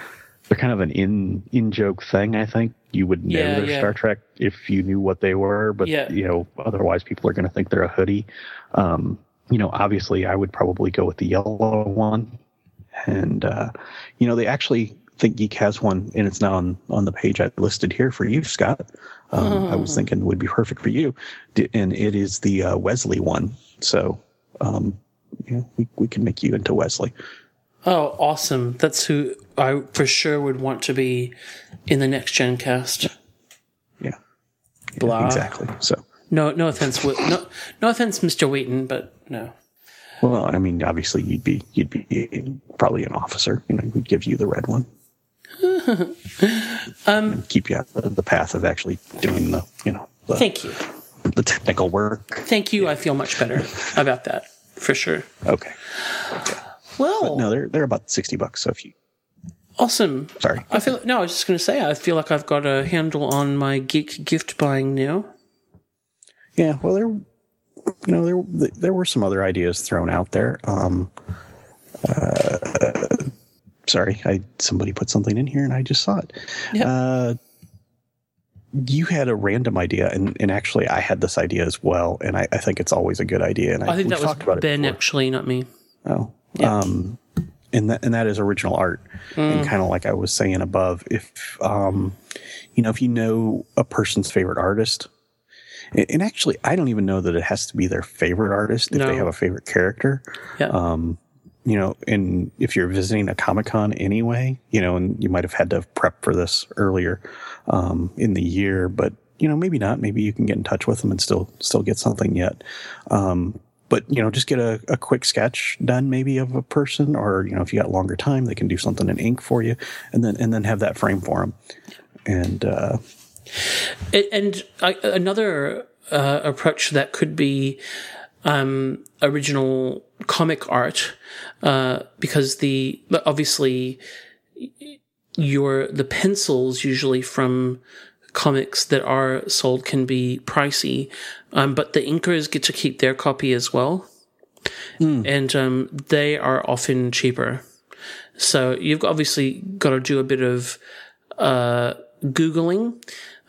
kind of an in-joke thing, I think. You would know they're Star Trek if you knew what they were, but, you know, otherwise people are going to think they're a hoodie. You know, obviously I would probably go with the yellow one. And, you know, they actually Think Geek has one, and it's now on the page I listed here for you, Scott. I was thinking would be perfect for you. And it is the Wesley one. So, you know, we can make you into Wesley. Oh, awesome. That's who I for sure would want to be in the next gen cast. Yeah. Blah. Exactly. So no offense, Mr. Wheaton, but no. Well, I mean, obviously you'd be probably an officer, you know, we'd give you the red one. Keep you out of the path of actually doing the, you know, the technical work. Thank you. Yeah. I feel much better about that for sure. Okay. Well, but no, they're about $60. So if you, awesome. Sorry, I was just going to say I feel like I've got a handle on my geek gift buying now. Yeah, well, there were some other ideas thrown out there. Sorry, somebody put something in here and I just saw it. Yep. You had a random idea, and actually I had this idea as well, and I think it's always a good idea. And I think that was Ben, actually, not me. Oh. Yeah. And that is original art, and kind of like I was saying above, if you know a person's favorite artist, and actually I don't even know that it has to be their favorite artist if they have a favorite character, you know, and if you're visiting a Comic-Con anyway, you know, and you might have had to prep for this earlier in the year, but you know, maybe not. Maybe you can get in touch with them and still get something yet. But, you know, just get a quick sketch done maybe of a person, or, you know, if you got longer time, they can do something in ink for you and then have that frame for them. And another approach to that could be original comic art, because obviously the pencils usually from comics that are sold can be pricey, but the inkers get to keep their copy as well, and they are often cheaper. So you've obviously got to do a bit of Googling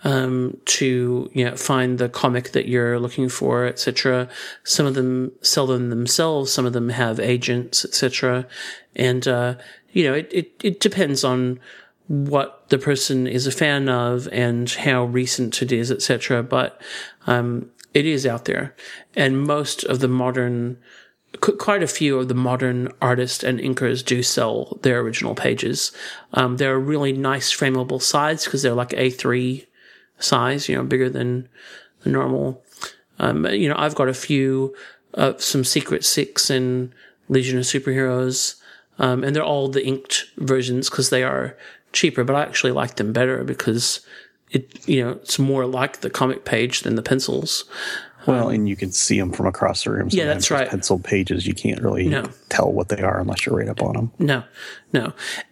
to, you know, find the comic that you're looking for, etc. Some of them sell them themselves, some of them have agents, etc. And you know, it depends on what the person is a fan of and how recent it is, etc. But it is out there, and most of the modern, quite a few of the modern artists and inkers do sell their original pages. They're really nice frameable size because they're like A3 size, you know, bigger than the normal. You know, I've got a few, some Secret Six and Legion of Superheroes, and they're all the inked versions because they are cheaper, but I actually like them better because it's more like the comic page than the pencils. Well, and you can see them from across the room. Sometimes yeah, that's right. Penciled pages, you can't really tell what they are unless you're right up on them. No.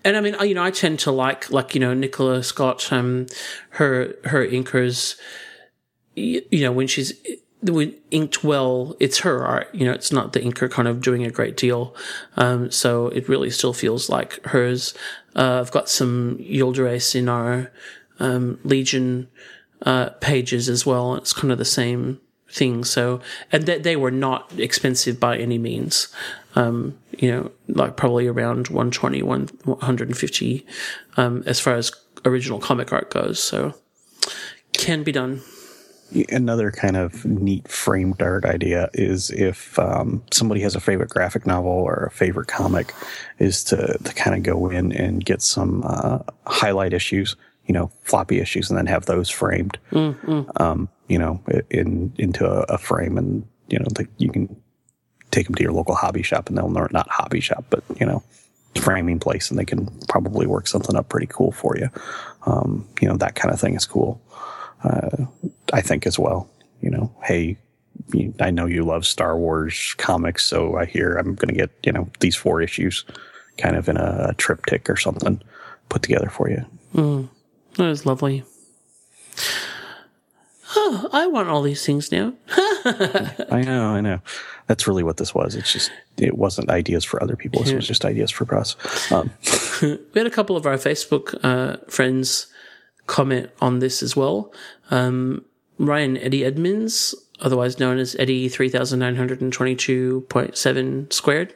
And I mean, I tend to like Nicola Scott, her inkers, when she's inked well, it's her art. It's not the inker kind of doing a great deal. So it really still feels like hers. I've got some Yildiz in our Legion pages as well. It's kind of the same thing. So, and they were not expensive by any means. Probably around 120, 150, as far as original comic art goes. So, can be done. Another kind of neat framed art idea is if somebody has a favorite graphic novel or a favorite comic, is to kind of go in and get some highlight issues, floppy issues, and then have those framed, into a frame, and you can take them to your local hobby shop, and they'll not hobby shop, but framing place, and they can probably work something up pretty cool for you. That kind of thing is cool. I think as well, hey, I know you love Star Wars comics, so I hear I'm going to get, these 4 issues kind of in a triptych or something put together for you. Mm, that is lovely. Oh, I want all these things now. I know. That's really what this was. It's just, it wasn't ideas for other people. It was just ideas for us. We had a couple of our Facebook friends comment on this as well. Ryan Eddie Edmonds, otherwise known as Eddie 3922.7 squared,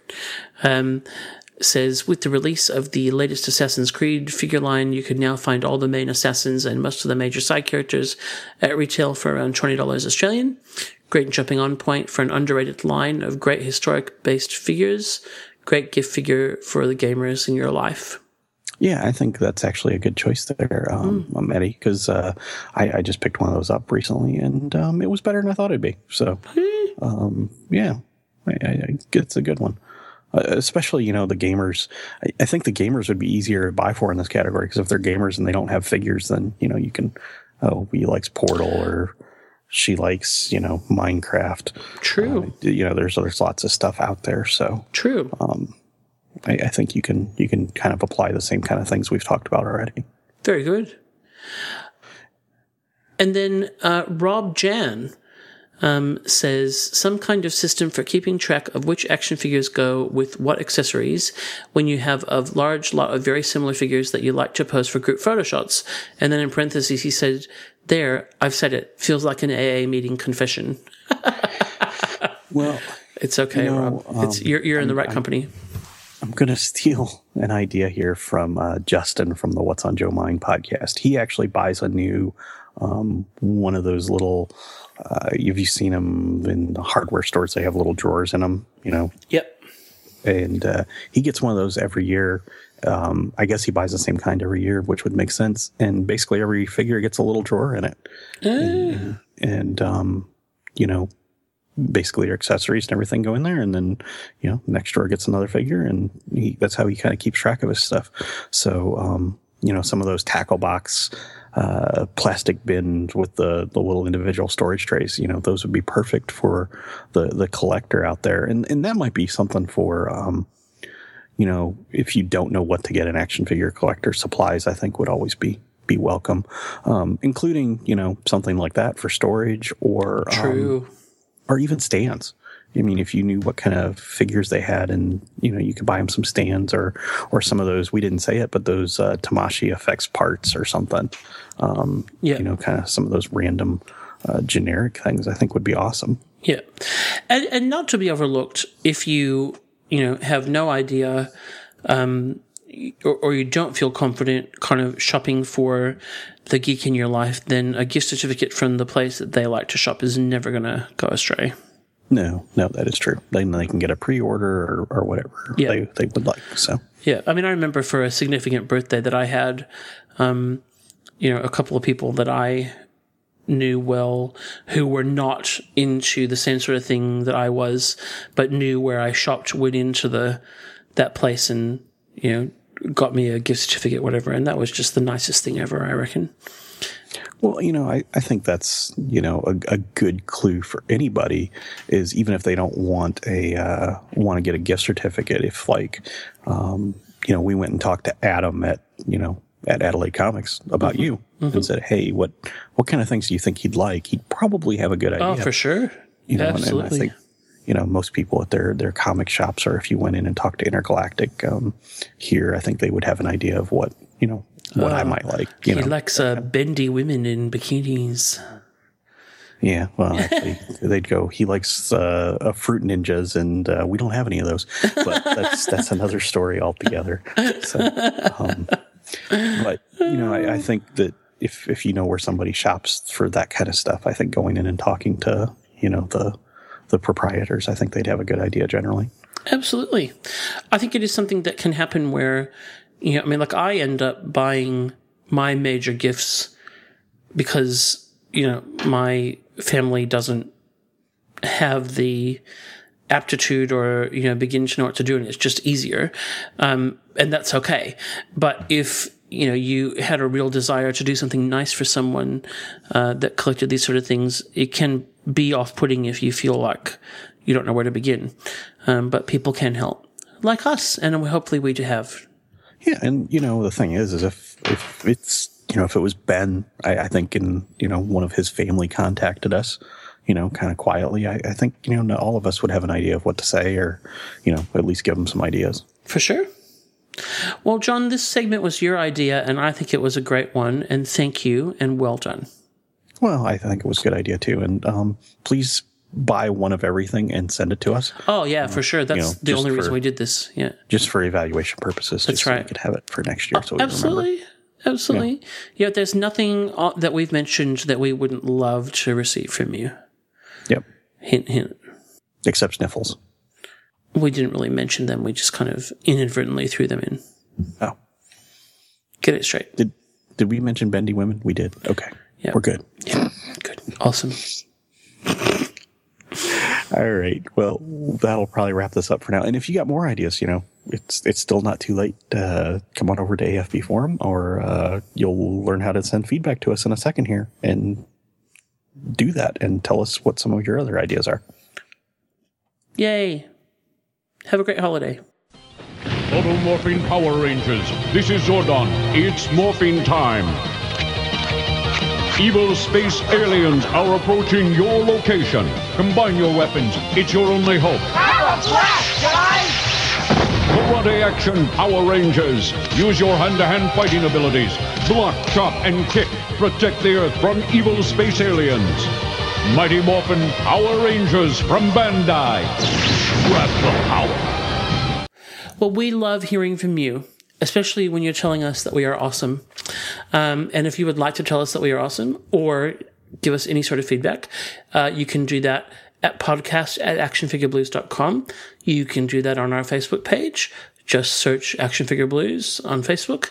says, with the release of the latest Assassin's Creed figure line, you can now find all the main assassins and most of the major side characters at retail for around $20 Australian. Great jumping on point for an underrated line of great historic-based figures. Great gift figure for the gamers in your life. Yeah, I think that's actually a good choice there, Eddie, because I just picked one of those up recently, and it was better than I thought it'd be. So, I it's a good one. Especially, the gamers. I think the gamers would be easier to buy for in this category, because if they're gamers and they don't have figures, then, you can, he likes Portal, or she likes, Minecraft. True. There's lots of stuff out there. So true. I think you can kind of apply the same kind of things we've talked about already. Very good. And then Rob Jan says, some kind of system for keeping track of which action figures go with what accessories when you have a large lot of very similar figures that you like to pose for group photo shots. And then in parentheses, he said, there, I've said it, feels like an AA meeting confession. Well, it's okay, Rob. You're in the right company. I'm going to steal an idea here from Justin from the What's on Joe Mind podcast. He actually buys a new one of those little, have you seen them in the hardware stores? They have little drawers in them, Yep. And he gets one of those every year. I guess he buys the same kind every year, which would make sense. And basically every figure gets a little drawer in it. And basically your accessories and everything go in there, and then next drawer gets another figure, and that's how he kind of keeps track of his stuff. So some of those tackle box plastic bins with the little individual storage trays, those would be perfect for the collector out there, and that might be something for if you don't know what to get an action figure collector, supplies I think would always be welcome, including something like that for storage, or true. Or even stands. I mean, if you knew what kind of figures they had, and, you could buy them some stands or some of those, we didn't say it, but those Tamashii effects parts or something, kind of some of those random generic things I think would be awesome. Yeah. And not to be overlooked, if you have no idea or you don't feel confident kind of shopping for the geek in your life, then a gift certificate from the place that they like to shop is never going to go astray. No, that is true. They can get a pre-order or whatever they would like. So yeah, I mean, I remember for a significant birthday that I had, a couple of people that I knew well, who were not into the same sort of thing that I was, but knew where I shopped, went into that place and, you know, got me a gift certificate, whatever. And that was just the nicest thing ever, I reckon. Well, you know, I think that's, you know, a good clue for anybody is even if they don't want to get a gift certificate, if like, you know, we went and talked to Adam at Adelaide Comics about mm-hmm. you mm-hmm. and said, hey, what kind of things do you think he'd like? He'd probably have a good idea. Oh, for sure. You know, absolutely. And I think, you know, most people at their comic shops, or if you went in and talked to Intergalactic here, I think they would have an idea of what, you know, what I might like. He likes bendy women in bikinis. Yeah, well, actually, they'd go, he likes fruit ninjas, and we don't have any of those. But that's another story altogether. So, but, you know, I think that if you know where somebody shops for that kind of stuff, I think going in and talking to, you know, the proprietors, I think they'd have a good idea generally. Absolutely. I think it is something that can happen where, you know, I mean, like I end up buying my major gifts because, you know, my family doesn't have the aptitude or, you know, begin to know what to do, and it's just easier. And that's okay. But if, you know, you had a real desire to do something nice for someone that collected these sort of things, it can be off-putting if you feel like you don't know where to begin. But people can help, like us, and hopefully we do have. Yeah, and, you know, the thing is if it's, you know, if it was Ben, I think, and, you know, one of his family contacted us, you know, kind of quietly, I think, you know, all of us would have an idea of what to say, or, you know, at least give them some ideas. For sure. Well, John, this segment was your idea, and I think it was a great one, and thank you, and well done. Well, I think it was a good idea, too, and please buy one of everything and send it to us. Oh, yeah, for sure. That's the only reason we did this. Yeah, just for evaluation purposes. That's right. So we could have it for next year. So absolutely. Remember. Absolutely. Yeah, there's nothing that we've mentioned that we wouldn't love to receive from you. Yep. Hint, hint. Except Sniffles. We didn't really mention them. We just kind of inadvertently threw them in. Oh. Get it straight. Did we mention bendy women? We did. Okay. Yeah. We're good. Yeah. Good. Awesome. All right. Well, that'll probably wrap this up for now. And if you got more ideas, you know, it's still not too late. Come on over to AFB Forum, or you'll learn how to send feedback to us in a second here, and do that and tell us what some of your other ideas are. Yay. Have a great holiday. Automorphine Power Rangers. This is Zordon. It's morphine time. Evil space aliens are approaching your location. Combine your weapons. It's your only hope. Power blast, guys! Karate action, Power Rangers. Use your hand-to-hand fighting abilities. Block, chop, and kick. Protect the Earth from evil space aliens. Mighty Morphin Power Rangers from Bandai. Grab the power. Well, we love hearing from you, especially when you're telling us that we are awesome. And if you would like to tell us that we are awesome or give us any sort of feedback, you can do that at podcast@actionfigureblues.com. You can do that on our Facebook page. Just search Action Figure Blues on Facebook,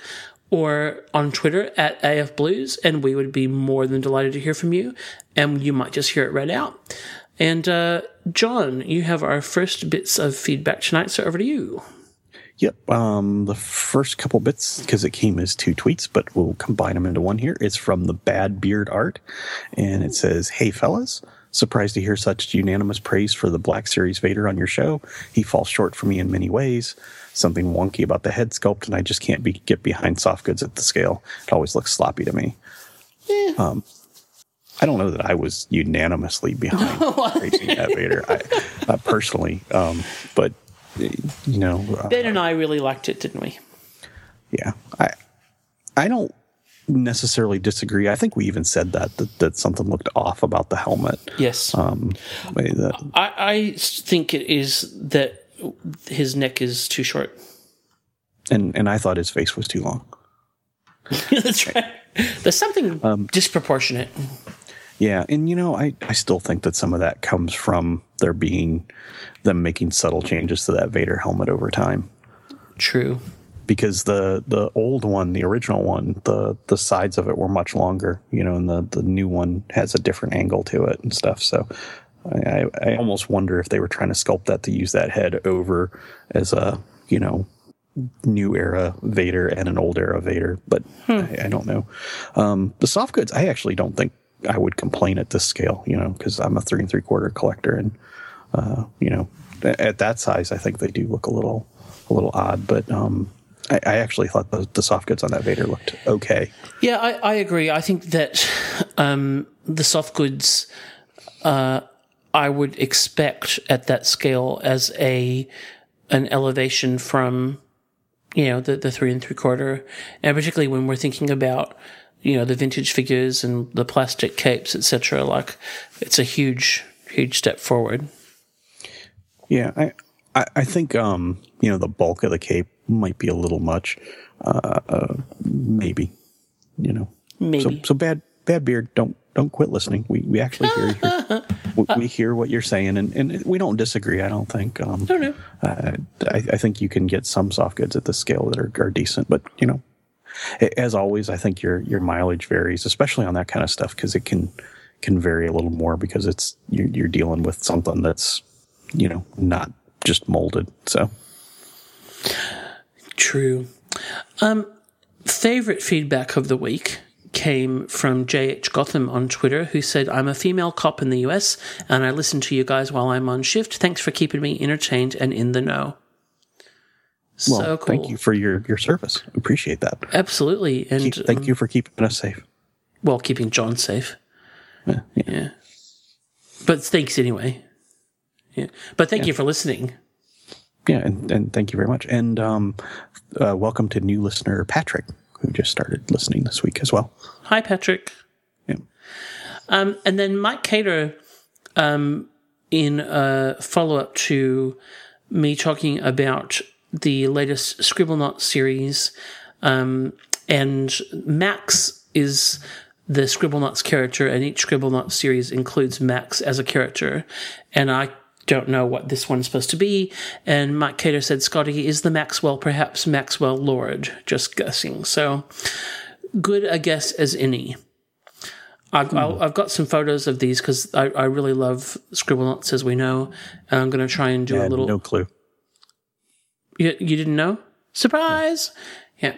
or on Twitter @AFBlues, and we would be more than delighted to hear from you, and you might just hear it read out. And John, you have our first bits of feedback tonight, so over to you. Yep, the first couple bits, because it came as two tweets, but we'll combine them into one here. It's from the Bad Beard Art, and it says, "Hey, fellas, surprised to hear such unanimous praise for the Black Series Vader on your show. He falls short for me in many ways. Something wonky about the head sculpt, and I just can't get behind soft goods at the scale. It always looks sloppy to me." Yeah. I don't know that I was unanimously behind praising that Vader, personally, but... you know, Ben and I really liked it, didn't we? Yeah, I don't necessarily disagree. I think we even said that something looked off about the helmet. Yes. I think it is that his neck is too short, and I thought his face was too long. That's right. There's something disproportionate. Yeah, and you know, I still think that some of that comes from them making subtle changes to that Vader helmet over time. True. because the old one, the original one, the sides of it were much longer, you know, and the new one has a different angle to it and stuff. So I almost wonder if they were trying to sculpt that to use that head over as a, you know, new era Vader and an old era Vader. But I don't know. The soft goods, I actually don't think I would complain at this scale, you know, because I'm a 3 3/4 collector, and you know, at that size, I think they do look a little odd. But I actually thought the soft goods on that Vader looked okay. Yeah, I agree. I think that the soft goods, I would expect at that scale as an elevation from, you know, the 3 3/4, and particularly when we're thinking about, you know, the vintage figures and the plastic capes, etc. Like, it's a huge step forward. Yeah, I think you know, the bulk of the cape might be a little much, maybe, you know. Maybe. So bad beard, don't quit listening. We actually hear you. We hear what you're saying, and we don't disagree, I don't think. No, no. I think you can get some soft goods at this scale that are decent, but you know, as always, I think your mileage varies, especially on that kind of stuff, because it can vary a little more because it's you're dealing with something that's, you know, not just molded. So true. Favorite feedback of the week came from JH Gotham on Twitter, who said, "I'm a female cop in the US and I listen to you guys while I'm on shift. Thanks for keeping me entertained and in the know." Well, so cool. Thank you for your service. Appreciate that. Absolutely. And thank you for keeping us safe. Well, keeping John safe. Yeah. But thanks anyway. Yeah. But thank you for listening. Yeah, and thank you very much. And welcome to new listener Patrick, who just started listening this week as well. Hi, Patrick. Yeah. And then Mike Cater, in a follow-up to me talking about the latest Scribblenauts series, and Max is the Scribblenauts character, and each Scribblenauts series includes Max as a character, and I don't know what this one's supposed to be. And Mike Cater said, "Scotty, is the Maxwell perhaps Maxwell Lord?" Just guessing. So good a guess as any. I've got some photos of these because I really love Scribblenauts, as we know, and I'm going to try and do a little... No clue. You didn't know? Surprise! No.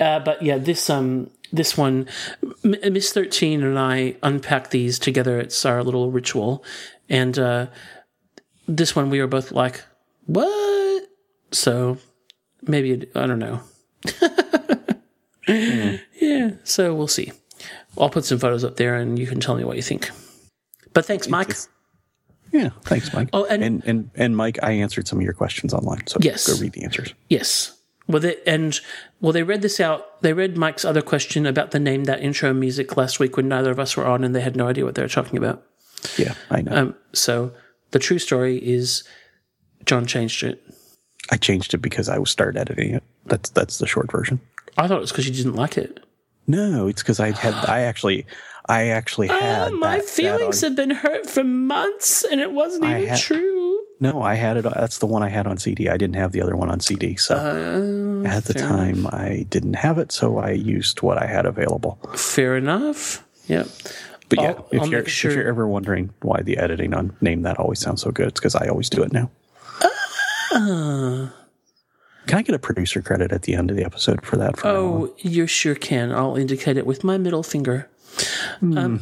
Yeah. But yeah, this one, Miss 13 and I unpack these together. It's our little ritual. And this one, we were both like, what? So maybe, I don't know. Yeah, so we'll see. I'll put some photos up there and you can tell me what you think. But thanks, Mike. Yeah, thanks, Mike. Oh, and Mike, I answered some of your questions online, so go read the answers. Yes. Well, they read this out. They read Mike's other question about the Name That Intro music last week when neither of us were on, and they had no idea what they were talking about. Yeah, I know. So the true story is John changed it. I changed it because I started editing it. That's the short version. I thought it was because you didn't like it. No, it's because I actually had. My feelings have been hurt for months, and it wasn't even true. No, I had it. That's the one I had on CD. I didn't have the other one on CD. So at the time, I didn't have it, so I used what I had available. Fair enough. Yep. But yeah, if you're ever wondering why the editing on Name That always sounds so good, it's because I always do it now. Can I get a producer credit at the end of the episode for that? Oh, you sure can. I'll indicate it with my middle finger. But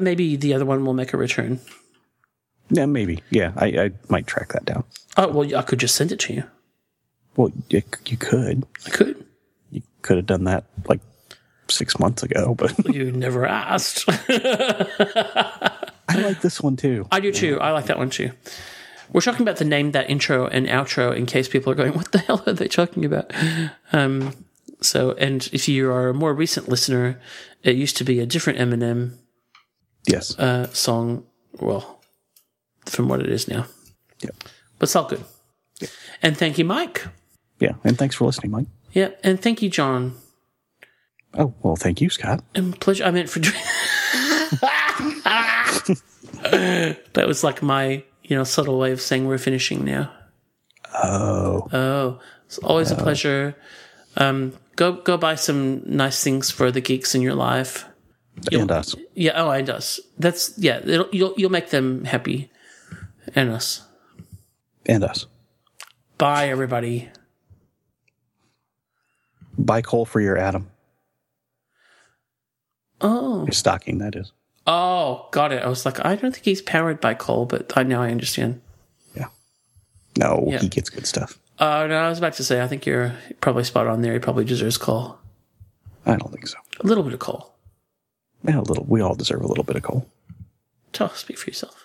maybe the other one will make a return. Yeah, maybe. Yeah, I might track that down. Oh, well, I could just send it to you. Well, you could. I could. You could have done that like 6 months ago, but you never asked. I like this one too. I do too. I like that one too. We're talking about the Name That Intro and Outro in case people are going, what the hell are they talking about? So, and if you are a more recent listener, it used to be a different Eminem song, well, from what it is now. Yeah. But it's all good. Yeah. And thank you, Mike. Yeah, and thanks for listening, Mike. Yeah, and thank you, John. Oh, well, thank you, Scott. And pleasure. I meant for... That was like my, you know, subtle way of saying we're finishing now. Oh, it's always a pleasure. Go buy some nice things for the geeks in your life. And us. Yeah. Oh, and us. That's You'll make them happy, and us. And us. Bye, everybody. Buy coal for your Adam. Oh. Your stocking, that is. Oh, got it. I was like, I don't think he's powered by coal, but now I understand. Yeah. No, yeah. He gets good stuff. No, I was about to say, I think you're probably spot on there. He probably deserves coal. I don't think so. A little bit of coal. Yeah, a little. We all deserve a little bit of coal. Speak for yourself.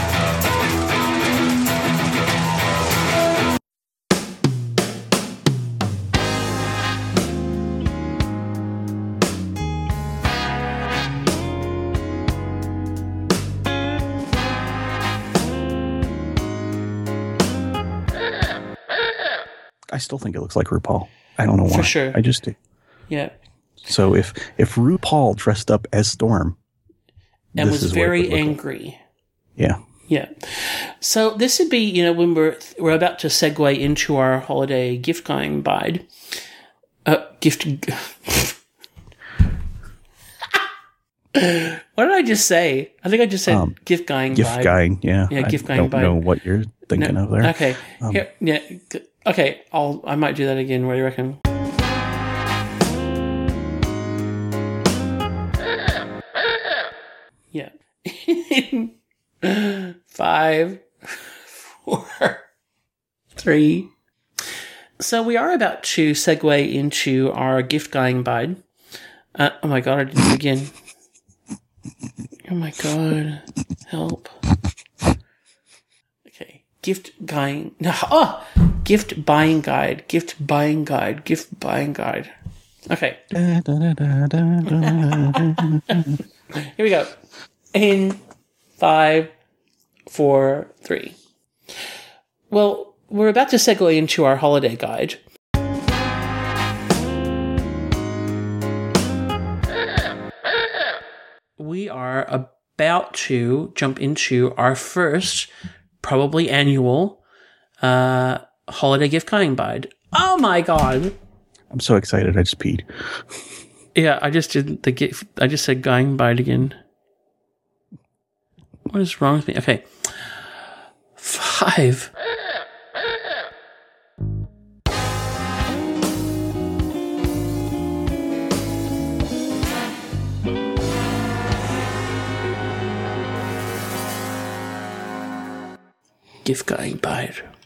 I still think it looks like RuPaul. I don't know why. For sure. I just do. Yeah. So if RuPaul dressed up as Storm and was very angry. Like. Yeah. So this would be, when we're about to segue into our holiday gift guide. What did I just say? I think I just said gift guide. Gift guide. Yeah. Yeah. Gift guide. I don't know what you're thinking of there. Okay. Yeah. Okay, I might do that again. What do you reckon? Yeah. 5, 4, 3. So we are about to segue into our gift guiding bide. Oh my god, I did it again. Oh my god, help. Gift buying guide. Okay. Here we go. In 5, 4, 3. Well, we're about to segue into our holiday guide. We are about to jump into our first, probably annual, holiday gift guiding guide. Oh my god! I'm so excited. I just peed. Yeah, I just did the gift. I just said guiding guide again. What is wrong with me? Okay, 5. Gift guiding guide.